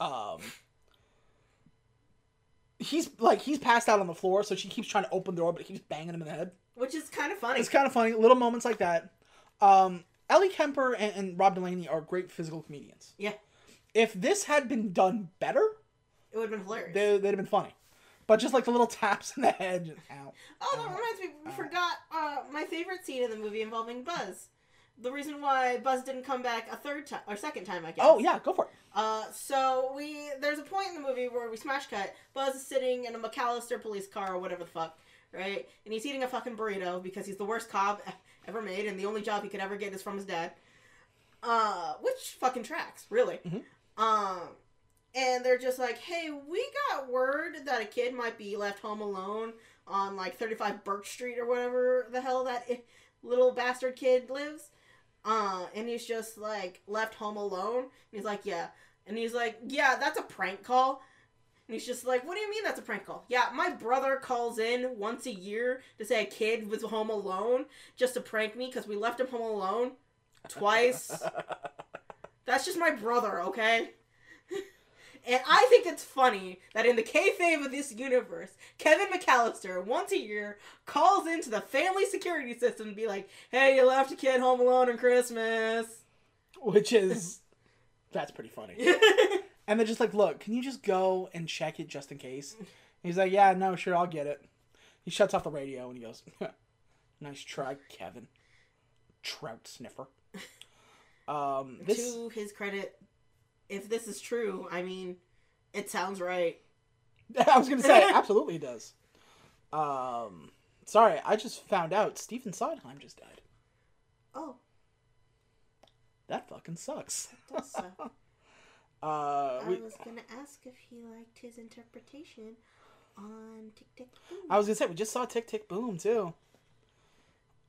Um, he's, like, he's passed out on the floor, so she keeps trying to open the door, but it keeps banging him in the head. Which is kind of funny. It's kind of funny. Little moments like that. Um, Ellie Kemper and, and Rob Delaney are great physical comedians. Yeah. If this had been done better... It would have been hilarious. They, they'd have been funny. But just like the little taps in the head. Ow. Oh, that reminds me. We forgot uh, my favorite scene in the movie involving Buzz. The reason why Buzz didn't come back a third time, or second time, I guess. Oh, yeah. Go for it. Uh, so we there's a point in the movie where we smash cut. Buzz is sitting in a McAllister police car or whatever the fuck. Right? And he's eating a fucking burrito because he's the worst cop ever made and the only job he could ever get is from his dad. Uh, which fucking tracks, really. Mm-hmm. Um, and they're just like, hey, we got word that a kid might be left home alone on like thirty-five Birch Street or whatever the hell that little bastard kid lives. Uh, and he's just like left home alone. And he's like, yeah. And he's like, yeah, that's a prank call. And he's just like, what do you mean that's a prank call? Yeah, my brother calls in once a year to say a kid was home alone just to prank me because we left him home alone twice. That's just my brother, okay? And I think it's funny that in the kayfabe of this universe, Kevin McCallister once a year calls into the family security system and be like, hey, you left a kid home alone on Christmas. Which is, that's pretty funny. And they're just like, look, can you just go and check it just in case? And he's like, yeah, no, sure, I'll get it. He shuts off the radio and he goes, nice try, Kevin. Trout sniffer. Um, this... To his credit, if this is true, I mean, it sounds right. I was going to say, absolutely it does. Um, sorry, I just found out Stephen Sondheim just died. Oh. That fucking sucks. That does suck. Uh, we, I was gonna ask if he liked his interpretation on Tick Tick Boom. I was gonna say we just saw Tick Tick Boom too.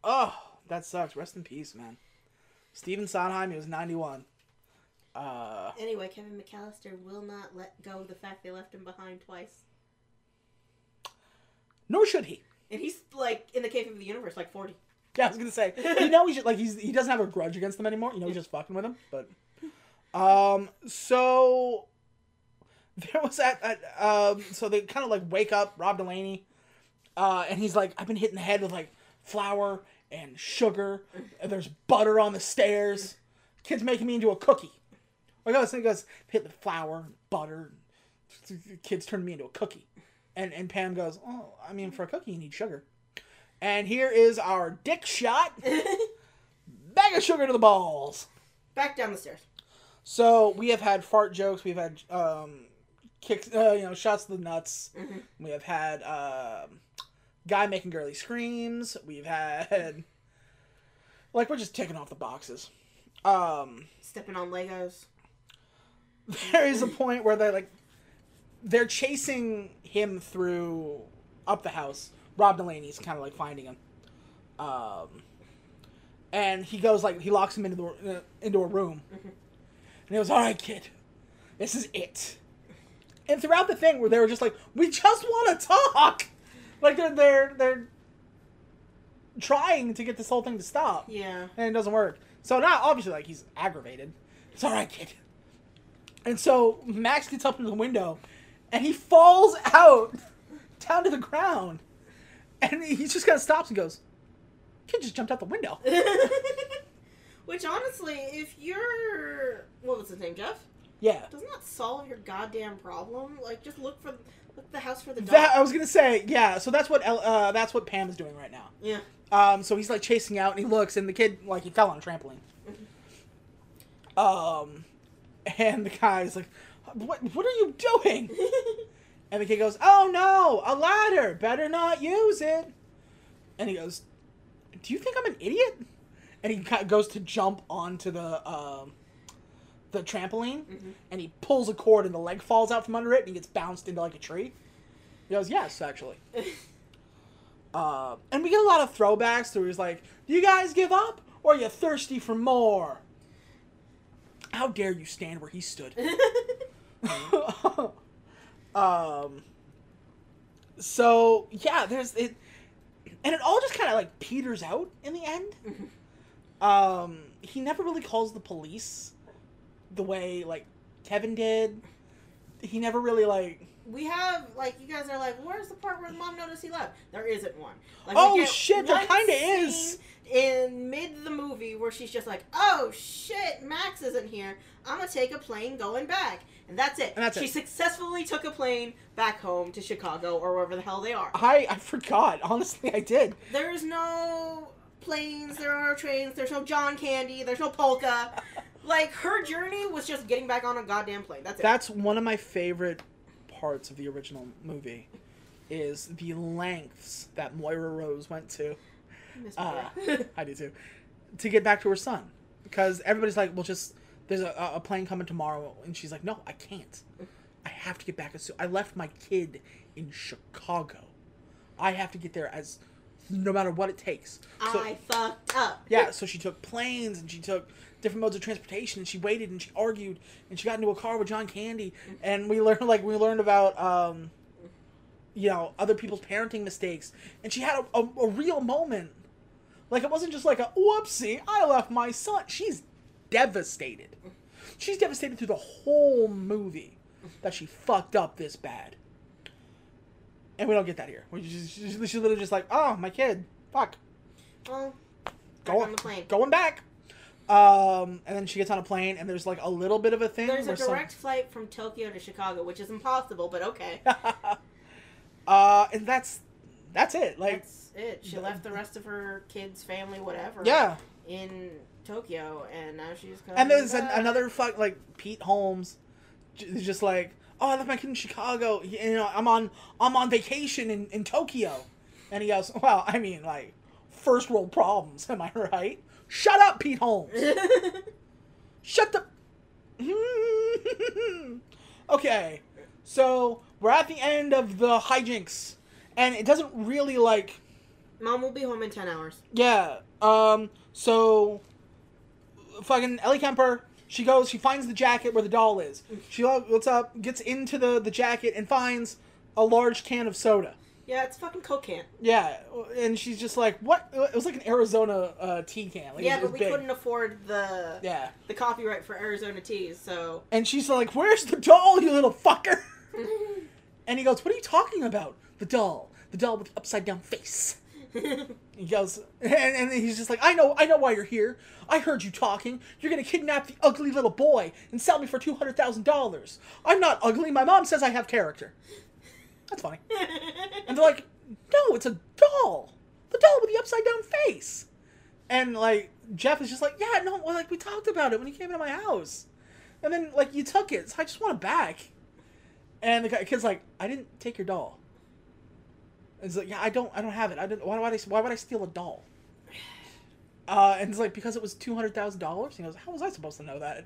Oh, that sucks. Rest in peace, man. Stephen Sondheim, he was ninety-one. Uh, anyway, Kevin McCallister will not let go of the fact they left him behind twice. Nor should he. And he's like in the cave of the universe, like forty. Yeah, I was gonna say. You know, he should, like he's he doesn't have a grudge against them anymore. You know, he's just fucking with them, but. Um, so there was that, that, um, so they kind of like wake up Rob Delaney, uh, and he's like, I've been hit in the head with like flour and sugar. And there's butter on the stairs. Kid's making me into a cookie. Like I was saying, goes hit the flour and butter. And kids turned me into a cookie. And, and Pam goes, oh, I mean, for a cookie, you need sugar. And here is our dick shot. Bag of sugar to the balls. Back down the stairs. So we have had fart jokes. We've had um, kicks, uh, you know, shots to the nuts. Mm-hmm. We have had um, guy making girly screams. We've had, like, we're just ticking off the boxes. Um, Stepping on Legos. There is a point where they like, they're chasing him through up the house. Rob Delaney's kind of like finding him, um, and he goes like he locks him into the uh, into a room, mm-hmm. and he goes, "All right, kid, this is it." And throughout the thing, where they were just like, "We just want to talk," like they're they're they're trying to get this whole thing to stop. Yeah, and it doesn't work. So now, obviously, like he's aggravated. It's all right, kid. And so Max gets up into the window, and he falls out down to the ground. And he just kind of stops and goes, "Kid just jumped out the window." Which, honestly, if you're... What was his name, Jeff? Yeah. Doesn't that solve your goddamn problem? Like, just look for look the house for the dog. That, I was going to say, yeah. So that's what uh, that's what Pam is doing right now. Yeah. Um. So he's, like, chasing out, and he looks, and the kid, like, he fell on a trampoline. um... And the guy's like, what, what are you doing? And the kid goes, "Oh, no, a ladder. Better not use it." And he goes, "Do you think I'm an idiot?" And he kind of goes to jump onto the um, the trampoline, mm-hmm. and he pulls a cord, and the leg falls out from under it, and he gets bounced into, like, a tree. He goes, "Yes, actually." uh, and we get a lot of throwbacks to where he's like, "Do you guys give up, or are you thirsty for more? How dare you stand where he stood?" um, so, yeah, there's it. And it all just kind of, like, peters out in the end. Mm-hmm. Um, he never really calls the police the way, like, Kevin did. He never really, like... We have, like, you guys are like, where's the part where mom noticed he left? There isn't one. Like, oh, shit, there kind of is. In mid the movie where she's just like, "Oh, shit, Max isn't here. I'm going to take a plane going back." And that's it. And that's she it. Successfully took a plane back home to Chicago or wherever the hell they are. I, I forgot. Honestly, I did. There's no planes. There are no trains. There's no John Candy. There's no polka. Like, her journey was just getting back on a goddamn plane. That's it. That's one of my favorite parts of the original movie is the lengths that Moira Rose went to. Uh, I do too. To get back to her son. Because everybody's like, well, just, there's a, a plane coming tomorrow. And she's like, no, I can't. I have to get back as soon. I left my kid in Chicago. I have to get there as, no matter what it takes. So, I fucked up. Yeah, so she took planes and she took different modes of transportation, and she waited, and she argued, and she got into a car with John Candy, and we learned, like, we learned about, um, you know, other people's parenting mistakes, and she had a, a, a real moment. Like, it wasn't just like a, whoopsie, I left my son. She's devastated. She's devastated through the whole movie that she fucked up this bad. And we don't get that here. We just, she's literally just like, oh, my kid, fuck. Well, go on the plane. Going back. Um, and then she gets on a plane, and there's, like, a little bit of a thing. There's a direct some... flight from Tokyo to Chicago, which is impossible, but okay. uh, and that's, that's it. Like, that's it. She the... left the rest of her kids, family, whatever. Yeah. In Tokyo, and now she's coming And there's an, another, fuck, like, Pete Holmes, j- just like, oh, I left my kid in Chicago. You know, I'm on, I'm on vacation in, in Tokyo. And he goes, well, I mean, like, first world problems, am I right? Shut up, Pete Holmes. Shut the... Okay, so we're at the end of the hijinks, and it doesn't really, like... Mom will be home in ten hours. Yeah, um, so... Fucking Ellie Kemper, she goes, she finds the jacket where the doll is. She looks up, gets into the, the jacket, and finds a large can of soda. Yeah, it's fucking Coke can. Yeah, and she's just like, what? It was like an Arizona uh, tea can. Like, yeah, it was, but we big. couldn't afford the yeah. the copyright for Arizona teas, so... And she's like, where's the doll, you little fucker? And he goes, what are you talking about? The doll. The doll with the upside-down face. He goes, and, and he's just like, I know, I know why you're here. I heard you talking. You're going to kidnap the ugly little boy and sell me for two hundred thousand dollars. I'm not ugly. My mom says I have character. That's funny. And they're like, no, it's a doll. The doll with the upside-down face. And, like, Jeff is just like, yeah, no, like, we talked about it when he came into my house. And then, like, you took it. So I just want it back. And the kid's like, I didn't take your doll. And he's like, yeah, I don't, I don't have it. I didn't. Why would I? Why would I steal a doll? Uh, and he's like, because it was two hundred thousand dollars. He goes, how was I supposed to know that?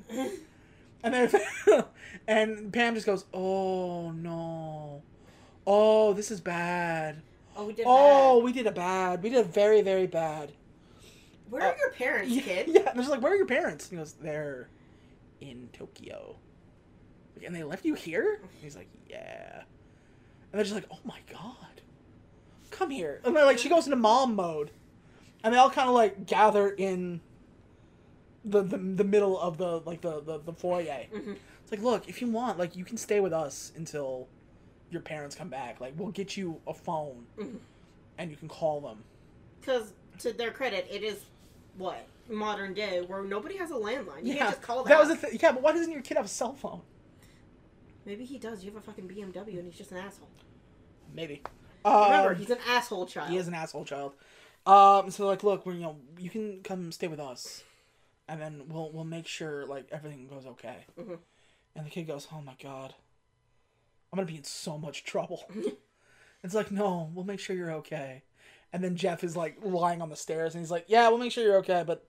And then, and Pam just goes, oh no, oh this is bad. Oh, we did. Oh, bad. we did a bad. We did a very, very bad. Where uh, are your parents, kid? Yeah, and they're just like, where are your parents? And he goes, they're in Tokyo. And they left you here? And he's like, yeah. And they're just like, oh my god. Come here. And they're like, she goes into mom mode. And they all kind of like gather in the, the the middle of the like the, the, the foyer. Mm-hmm. It's like, look, if you want, like you can stay with us until your parents come back. Like we'll get you a phone mm-hmm. and you can call them. Because to their credit, it is what? Modern day where nobody has a landline. You yeah. can't just call them. That was the thing. Yeah, but why doesn't your kid have a cell phone? Maybe he does. You have a fucking B M W and he's just an asshole. Maybe. Um, Remember, he's an asshole child. He is an asshole child. Um, so like, look, we're, you know, you can come stay with us, and then we'll we'll make sure like everything goes okay. Mm-hmm. And the kid goes, "Oh my god, I'm gonna be in so much trouble." It's like, no, we'll make sure you're okay. And then Jeff is like lying on the stairs, and he's like, "Yeah, we'll make sure you're okay, but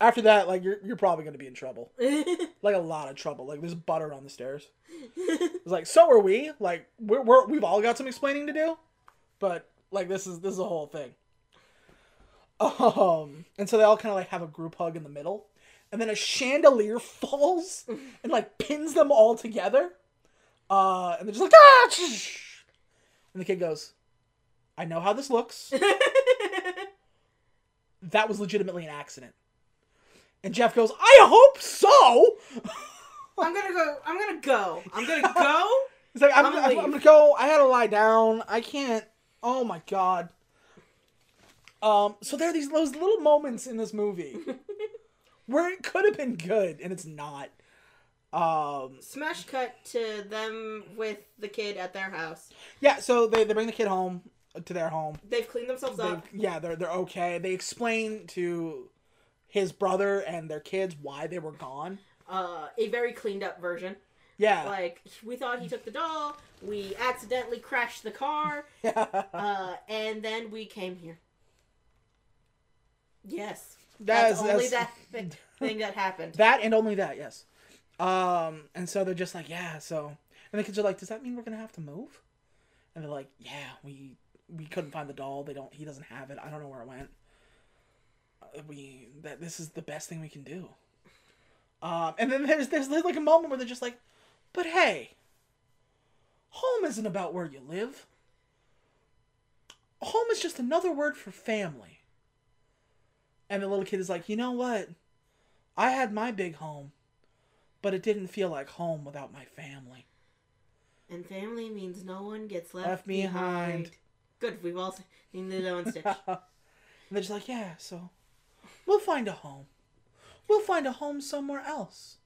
after that, like you're you're probably gonna be in trouble, like a lot of trouble. Like there's butter on the stairs." It's like, so are we? Like we're, we're we've all got some explaining to do, but like this is this is a whole thing. Um, and so they all kind of, like, have a group hug in the middle. And then a chandelier falls and, like, pins them all together. Uh, and they're just like, ah! And the kid goes, I know how this looks. That was legitimately an accident. And Jeff goes, I hope so! I'm gonna go. I'm gonna go. I'm gonna go. He's like, I'm, I'm, gonna, I'm, I'm gonna go. I had to lie down. I can't. Oh, my God. Um, so there are these those little moments in this movie where it could have been good, and it's not. Um, Smash cut to them with the kid at their house. Yeah, so they, they bring the kid home, to their home. They've cleaned themselves They've, up. Yeah, they're, they're okay. They explain to his brother and their kids why they were gone. Uh, a very cleaned up version. Yeah. Like, we thought he took the doll, we accidentally crashed the car, yeah. uh, and then we came here. Yes. That's, that's only that's, that thing that happened. That and only that, yes. Um, and so they're just like, yeah, so... And the kids are like, does that mean we're going to have to move? And they're like, yeah, we we couldn't find the doll. They don't. He doesn't have it. I don't know where it went. We that This is the best thing we can do. Um, and then there's, there's like a moment where they're just like, but hey, home isn't about where you live. Home is just another word for family. And the little kid is like, you know what? I had my big home, but it didn't feel like home without my family. And family means no one gets left, left behind. behind. Good, we've all seen the Lilo and Stitch. And they're just like, yeah, so we'll find a home. We'll find a home somewhere else.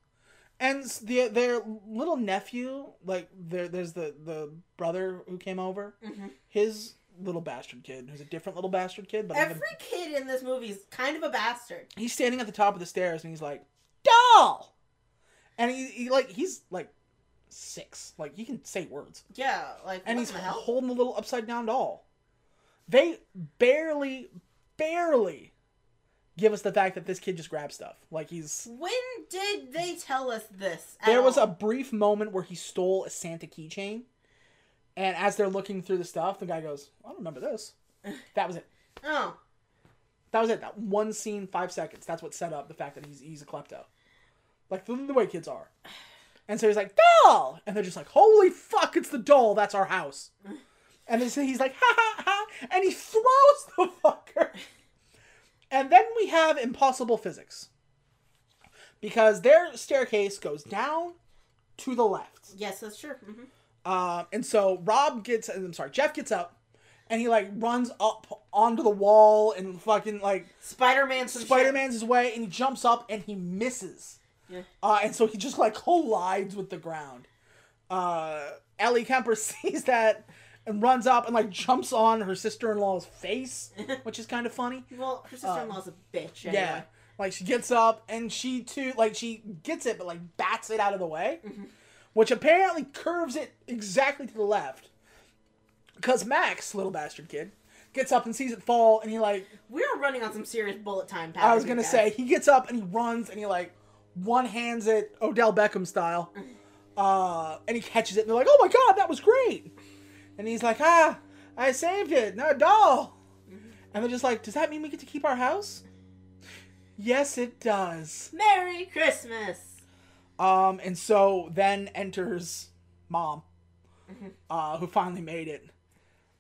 And the, their little nephew, like there, there's the, the brother who came over, mm-hmm. his... little bastard kid who's a different little bastard kid, but every a... kid in this movie is kind of a bastard. He's standing at the top of the stairs and he's like, doll, and he, he like he's like six, like he can say words, yeah, like, and he's the holding the little upside down doll. They barely barely give us the fact that this kid just grabs stuff. Like, he's when did they tell us this at there all? Was a brief moment where he stole a Santa keychain. And as they're looking through the stuff, the guy goes, I don't remember this. That was it. Oh. That was it. That one scene, five seconds. That's what set up the fact that he's he's a klepto. Like, the, the way kids are. And so he's like, doll! And they're just like, holy fuck, it's the doll. That's our house. And then he's like, ha ha ha. And he throws the fucker. And then we have impossible physics. Because their staircase goes down to the left. Yes, that's true. Mm-hmm. Uh, and so Rob gets, I'm sorry, Jeff gets up, and he, like, runs up onto the wall and fucking, like... Spider-Man's Spider-Man's his way, and he jumps up, and he misses. Yeah. Uh, and so he just, like, collides with the ground. Uh, Ellie Kemper sees that and runs up and, like, jumps on her sister-in-law's face, which is kind of funny. Well, her sister-in-law's um, a bitch, anyway. Yeah. Like, she gets up, and she, too, like, she gets it, but, like, bats it out of the way. Mm-hmm. Which apparently curves it exactly to the left. Because Max, little bastard kid, gets up and sees it fall, and he, like... We are running on some serious bullet time patterns. I was going to say, he gets up, and he runs, and he, like, one-hands it, Odell Beckham style. uh, and he catches it, and they're like, oh, my God, that was great! And he's like, ah, I saved it, not a doll! Mm-hmm. And they're just like, does that mean we get to keep our house? Yes, it does. Merry Christmas. Um, and so then enters Mom, mm-hmm. uh, who finally made it.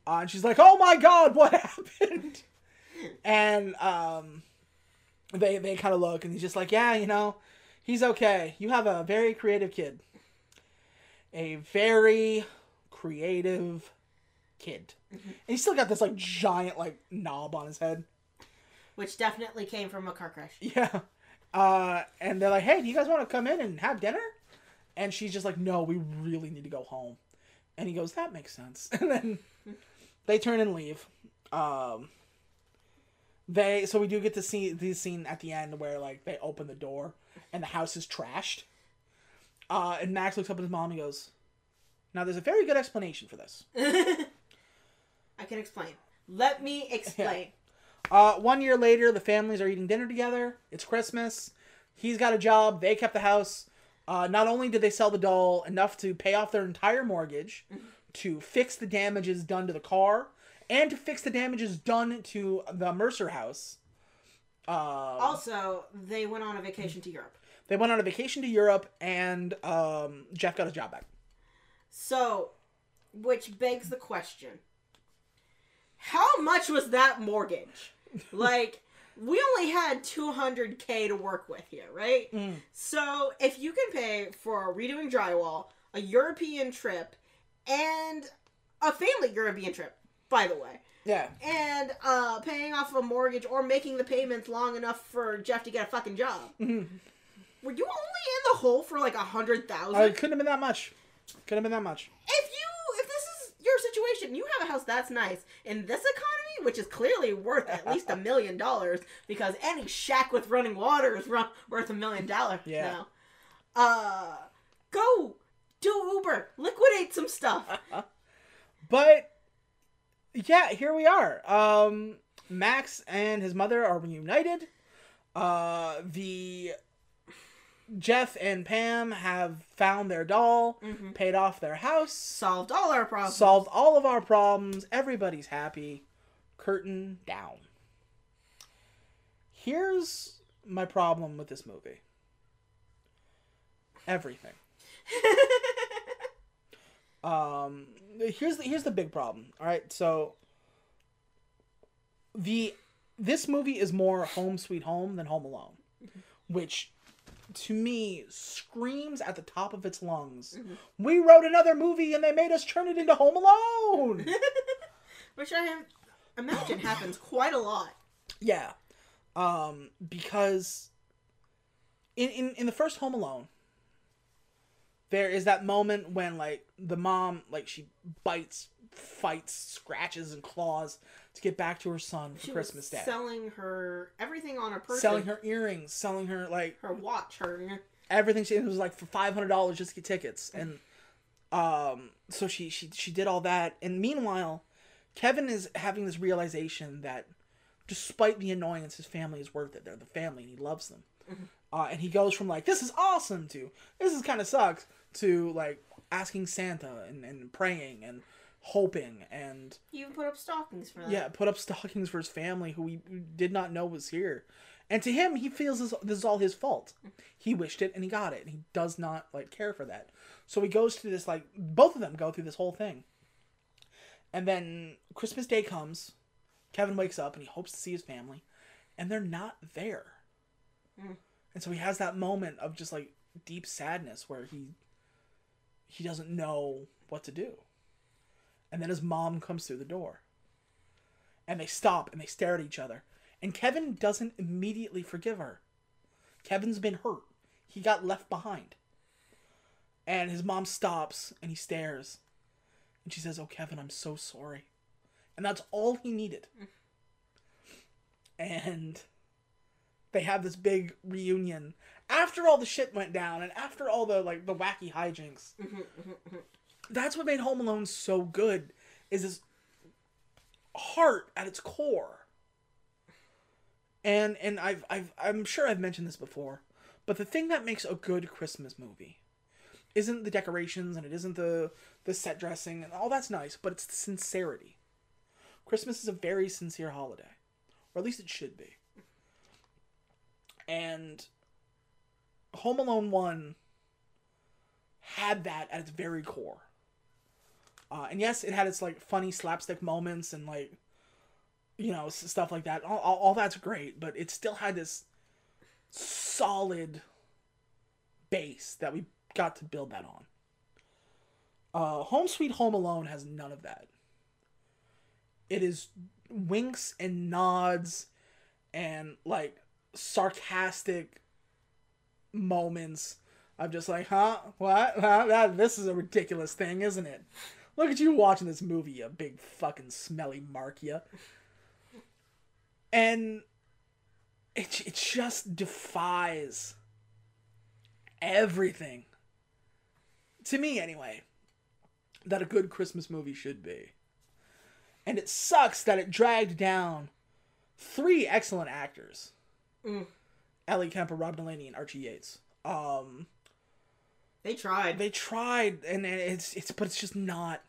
Uh, and she's like, "Oh my God, what happened?" And um, they they kind of look, and he's just like, "Yeah, you know, he's okay. You have a very creative kid, a very creative kid." Mm-hmm. And he's still got this like giant like knob on his head. Which definitely came from a car crash. Yeah. Uh, and they're like, hey, do you guys want to come in and have dinner? And she's just like, no, we really need to go home. And he goes, that makes sense. And then they turn and leave. Um, they So we do get to see this scene at the end where, like, they open the door and the house is trashed. Uh, and Max looks up at his mom and goes, now there's a very good explanation for this. I can explain. Let me explain. Yeah. Uh, one year later, the families are eating dinner together. It's Christmas. He's got a job. They kept the house. Uh, not only did they sell the doll enough to pay off their entire mortgage, to fix the damages done to the car, and to fix the damages done to the Mercer house. Uh, also, they went on a vacation to Europe. They went on a vacation to Europe, and um, Jeff got his job back. So, which begs the question, how much was that mortgage? Like, we only had two hundred K to work with here, right? Mm. So, if you can pay for redoing drywall, a European trip, and a family European trip, by the way. Yeah. And uh, paying off a mortgage or making the payments long enough for Jeff to get a fucking job. Mm-hmm. Were you only in the hole for like one hundred thousand dollars? Uh, it couldn't have been that much. Couldn't have been that much. If you, if this is your situation, you have a house that's nice, in this economy, which is clearly worth at least a million dollars because any shack with running water is run- worth a million dollars yeah. now. Uh, go do Uber. Liquidate some stuff. But, yeah, here we are. Um, Max and his mother are reunited. Uh, the Jeff and Pam have found their doll, mm-hmm. paid off their house. Solved all our problems. Solved all of our problems. Everybody's happy. Curtain down. Here's my problem with this movie. Everything. um, here's the, here's the big problem. All right, so the this movie is more Home Sweet Home than Home Alone, mm-hmm. which to me screams at the top of its lungs. Mm-hmm. We wrote another movie and they made us turn it into Home Alone, which I have. Imagine happens quite a lot. Yeah. Um, because in, in, in the first Home Alone, there is that moment when, like, the mom, like, she bites, fights, scratches, and claws to get back to her son for she Christmas Day. Selling her everything on her person. Selling her earrings. Selling her, like... Her watch. Her... Everything. She, it was, like, for five hundred dollars just to get tickets. And um, so she, she she did all that. And meanwhile... Kevin is having this realization that despite the annoyance, his family is worth it. They're the family and he loves them. Mm-hmm. Uh, and he goes from like, this is awesome to, this is kind of sucks to like asking Santa and, and praying and hoping and... He even put up stockings for them. Yeah, put up stockings for his family who he did not know was here. And to him, he feels this, this is all his fault. He wished it and he got it. And he does not like care for that. So he goes through this like, both of them go through this whole thing. And then Christmas Day comes, Kevin wakes up, and he hopes to see his family, and they're not there. Mm. And so he has that moment of just, like, deep sadness where he he doesn't know what to do. And then his mom comes through the door. And they stop, and they stare at each other. And Kevin doesn't immediately forgive her. Kevin's been hurt. He got left behind. And his mom stops, and he stares. And she says, oh, Kevin, I'm so sorry. And that's all he needed. And they have this big reunion after all the shit went down and after all the like the wacky hijinks. That's what made Home Alone so good, is this heart at its core. And and I've I've I'm sure I've mentioned this before, but the thing that makes a good Christmas movie isn't the decorations, and it isn't the the set dressing, and all that's nice, but it's the sincerity. Christmas is a very sincere holiday. Or at least it should be. And Home Alone one had that at its very core. Uh, and yes, it had its like funny slapstick moments and like, you know, stuff like that. All, all, all that's great, but it still had this solid base that we got to build that on. Uh, Home Sweet Home Alone has none of that. It is winks and nods and like sarcastic moments of just like, huh, what, huh? That, this is a ridiculous thing, isn't it? Look at you watching this movie, you big fucking smelly mark, you. And it, it just defies everything, to me anyway, that a good Christmas movie should be. And it sucks that it dragged down three excellent actors. Mm. Ellie Kemper, Rob Delaney, and Archie Yates. Um, they tried. They tried, and it's it's but it's just not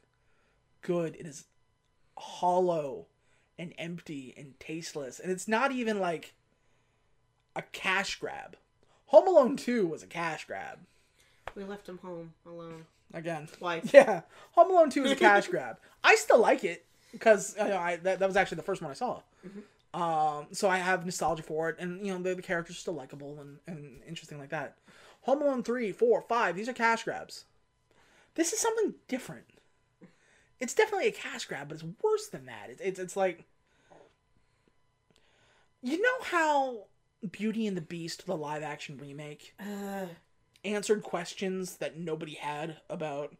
good. It is hollow and empty and tasteless. And it's not even like a cash grab. Home Alone two was a cash grab. We left him home alone. Again. Twice. Yeah. Home Alone two was a cash grab. I still like it. Because you know, I that, that was actually the first one I saw. Mm-hmm. Um, so I have nostalgia for it. And, you know, the, the characters are still likable and, and interesting like that. Home Alone three, four, five, these are cash grabs. This is something different. It's definitely a cash grab, but it's worse than that. It, it, it's like... You know how Beauty and the Beast, the live-action remake, uh, answered questions that nobody had about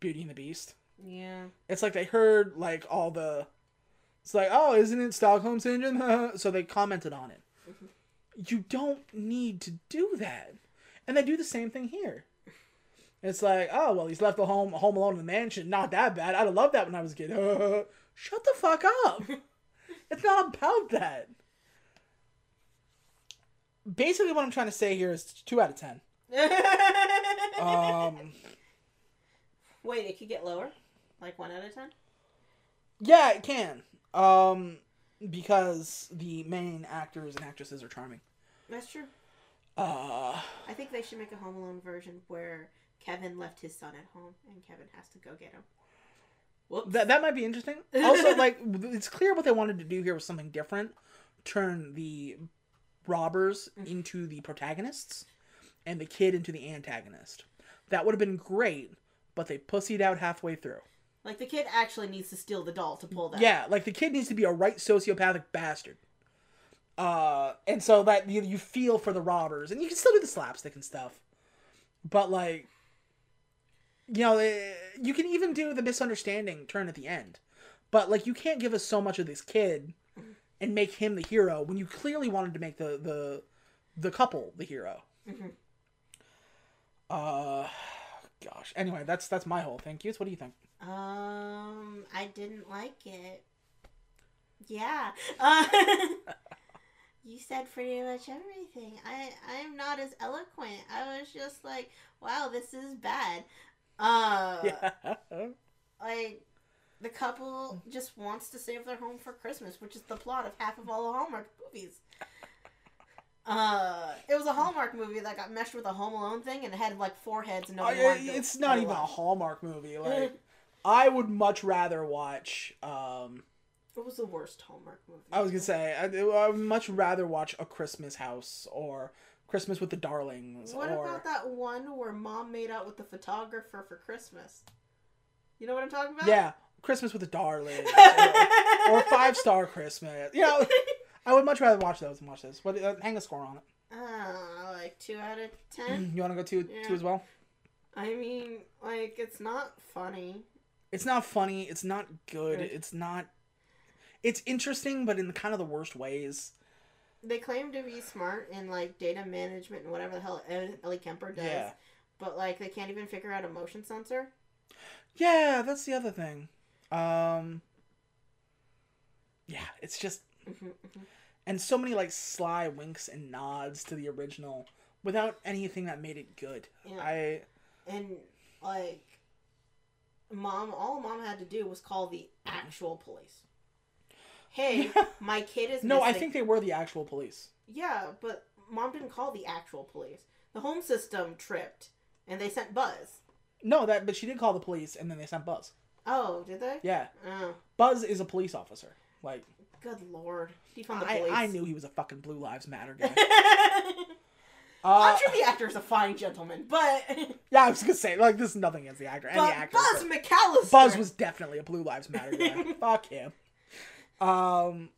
Beauty and the Beast? Yeah. It's like they heard, like, all the... It's like, oh, isn't it Stockholm Syndrome? So they commented on it. Mm-hmm. You don't need to do that. And they do the same thing here. It's like, oh, well, he's left the home home alone in the mansion. Not that bad. I'd have loved that when I was a kid. Shut the fuck up. It's not about that. Basically, what I'm trying to say here is two out of ten. um... Wait, it could get lower? Like one out of ten? Yeah, it can. Um, because the main actors and actresses are charming. That's true. Uh, I think they should make a Home Alone version where Kevin left his son at home and Kevin has to go get him. Whoops. That, that might be interesting. Also, like, it's clear what they wanted to do here was something different. Turn the robbers mm-hmm. into the protagonists and the kid into the antagonist. That would have been great. But they pussied out halfway through. Like, the kid actually needs to steal the doll to pull that. Yeah, like, the kid needs to be a right sociopathic bastard. Uh, and so that you, you feel for the robbers. And you can still do the slapstick and stuff. But, like, you know, it, you can even do the misunderstanding turn at the end. But, like, you can't give us so much of this kid and make him the hero when you clearly wanted to make the, the, the couple the hero. Mm-hmm. Uh... Gosh. Anyway, that's that's my whole thing. Cutes, what do you think? Um, I didn't like it. Yeah. Uh, you said pretty much everything. I, I'm not as eloquent. I was just like, wow, this is bad. Uh, yeah. Like, the couple just wants to save their home for Christmas, which is the plot of half of all the Hallmark movies. Uh, it was a Hallmark movie that got meshed with a Home Alone thing, and it had like four heads. And no, oh, it's not even watch. A Hallmark movie. Like, I would much rather watch. Um, what was the worst Hallmark movie? I was gonna say I, I would much rather watch A Christmas House or Christmas with the Darlings. What or... about that one where Mom made out with the photographer for Christmas? You know what I'm talking about? Yeah, Christmas with the Darlings, or, or Five Star Christmas. You know. I would much rather watch those than watch this. What, uh, hang a score on it. Uh, like two out of ten. You want to go two, yeah. two as well? I mean, like, it's not funny. It's not funny. It's not good. It's not... It's interesting, but in kind of the worst ways. They claim to be smart in, like, data management and whatever the hell Ellie Kemper does. Yeah. But, like, they can't even figure out a motion sensor. Yeah, that's the other thing. Um, yeah, it's just... Mm-hmm, mm-hmm. And so many, like, sly winks and nods to the original without anything that made it good. Yeah. I And, like, Mom, all Mom had to do was call the actual police. Hey, my kid is No, missing. I think they were the actual police. Yeah, but Mom didn't call the actual police. The home system tripped, and they sent Buzz. No, that but she did call the police, and then they sent Buzz. Oh, did they? Yeah. Oh. Buzz is a police officer. Like, good lord. Defund the police. I, I knew he was a fucking Blue Lives Matter guy. uh, I'm sure the actor is a fine gentleman, but... yeah, I was going to say, like, this is nothing against the actor. But actor, Buzz but McAllister! Buzz was definitely a Blue Lives Matter guy. Fuck him. Um,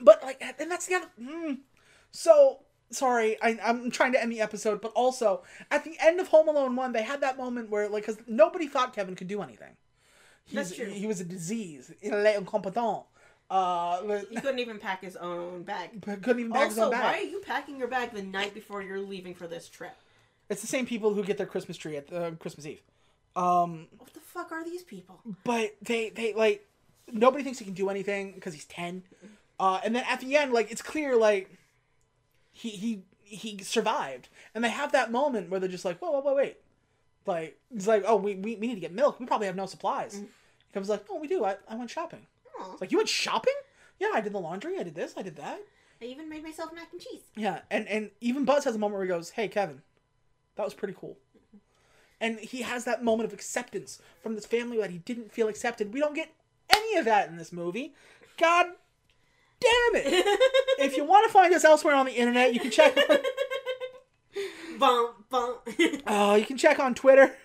but, like, and that's the other... Mm, so... Sorry, I, I'm trying to end the episode, but also, at the end of Home Alone one, they had that moment where, like, because nobody thought Kevin could do anything. He's, That's true. He was a disease. Il est incompetent. Uh, he couldn't even pack his own bag. Couldn't even pack also, his own bag. Also, why are you packing your bag the night before you're leaving for this trip? It's the same people who get their Christmas tree at uh, Christmas Eve. Um, what the fuck are these people? But they, they like, nobody thinks he can do anything because he's ten. Uh, and then at the end, like, it's clear, like... He, he he survived. And they have that moment where they're just like, whoa, whoa, whoa, wait. Like, it's like, oh, we, we, we need to get milk. We probably have no supplies. Mm. He comes like, oh, we do. I, I went shopping. Aww. It's like, you went shopping? Yeah, I did the laundry. I did this. I did that. I even made myself mac and cheese. Yeah, and, and even Buzz has a moment where he goes, hey, Kevin, that was pretty cool. Mm-hmm. And he has that moment of acceptance from this family that he didn't feel accepted. We don't get any of that in this movie. God damn it! If you want to find us elsewhere on the internet, you can check on... Bump, bump. Oh, you can check on Twitter.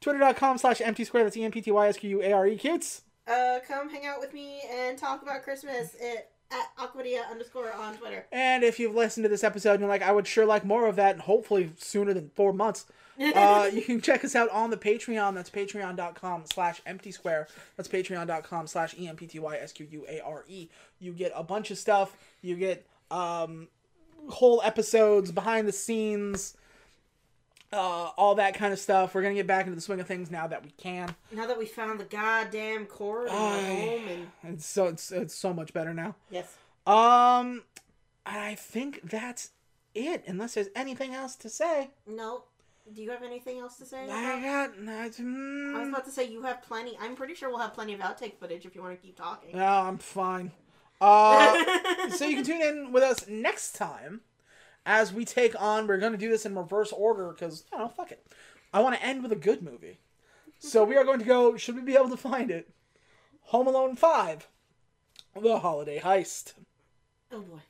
Twitter.com slash MTSquare. That's E M P T Y S Q U A R E Cutes. Uh, come hang out with me and talk about Christmas at, at Aquadia underscore on Twitter. And if you've listened to this episode and you're like, I would sure like more of that, and hopefully sooner than four months, uh, you can check us out on the Patreon. That's patreon.com slash emptysquare. That's patreon.com slash E M P T Y S Q U A R E. You get a bunch of stuff. You get um, whole episodes, behind the scenes, uh, all that kind of stuff. We're going to get back into the swing of things now that we can. Now that we found the goddamn cord in our home. And... and so it's, it's so much better now. Yes. Um, I think that's it, unless there's anything else to say. Nope. Do you have anything else to say? I got nothing. I was about to say, you have plenty. I'm pretty sure we'll have plenty of outtake footage if you want to keep talking. No, I'm fine. Uh, so you can tune in with us next time as we take on... We're going to do this in reverse order because, you know, fuck it. I want to end with a good movie. So we are going to go, should we be able to find it, Home Alone five, The Holiday Heist. Oh, boy.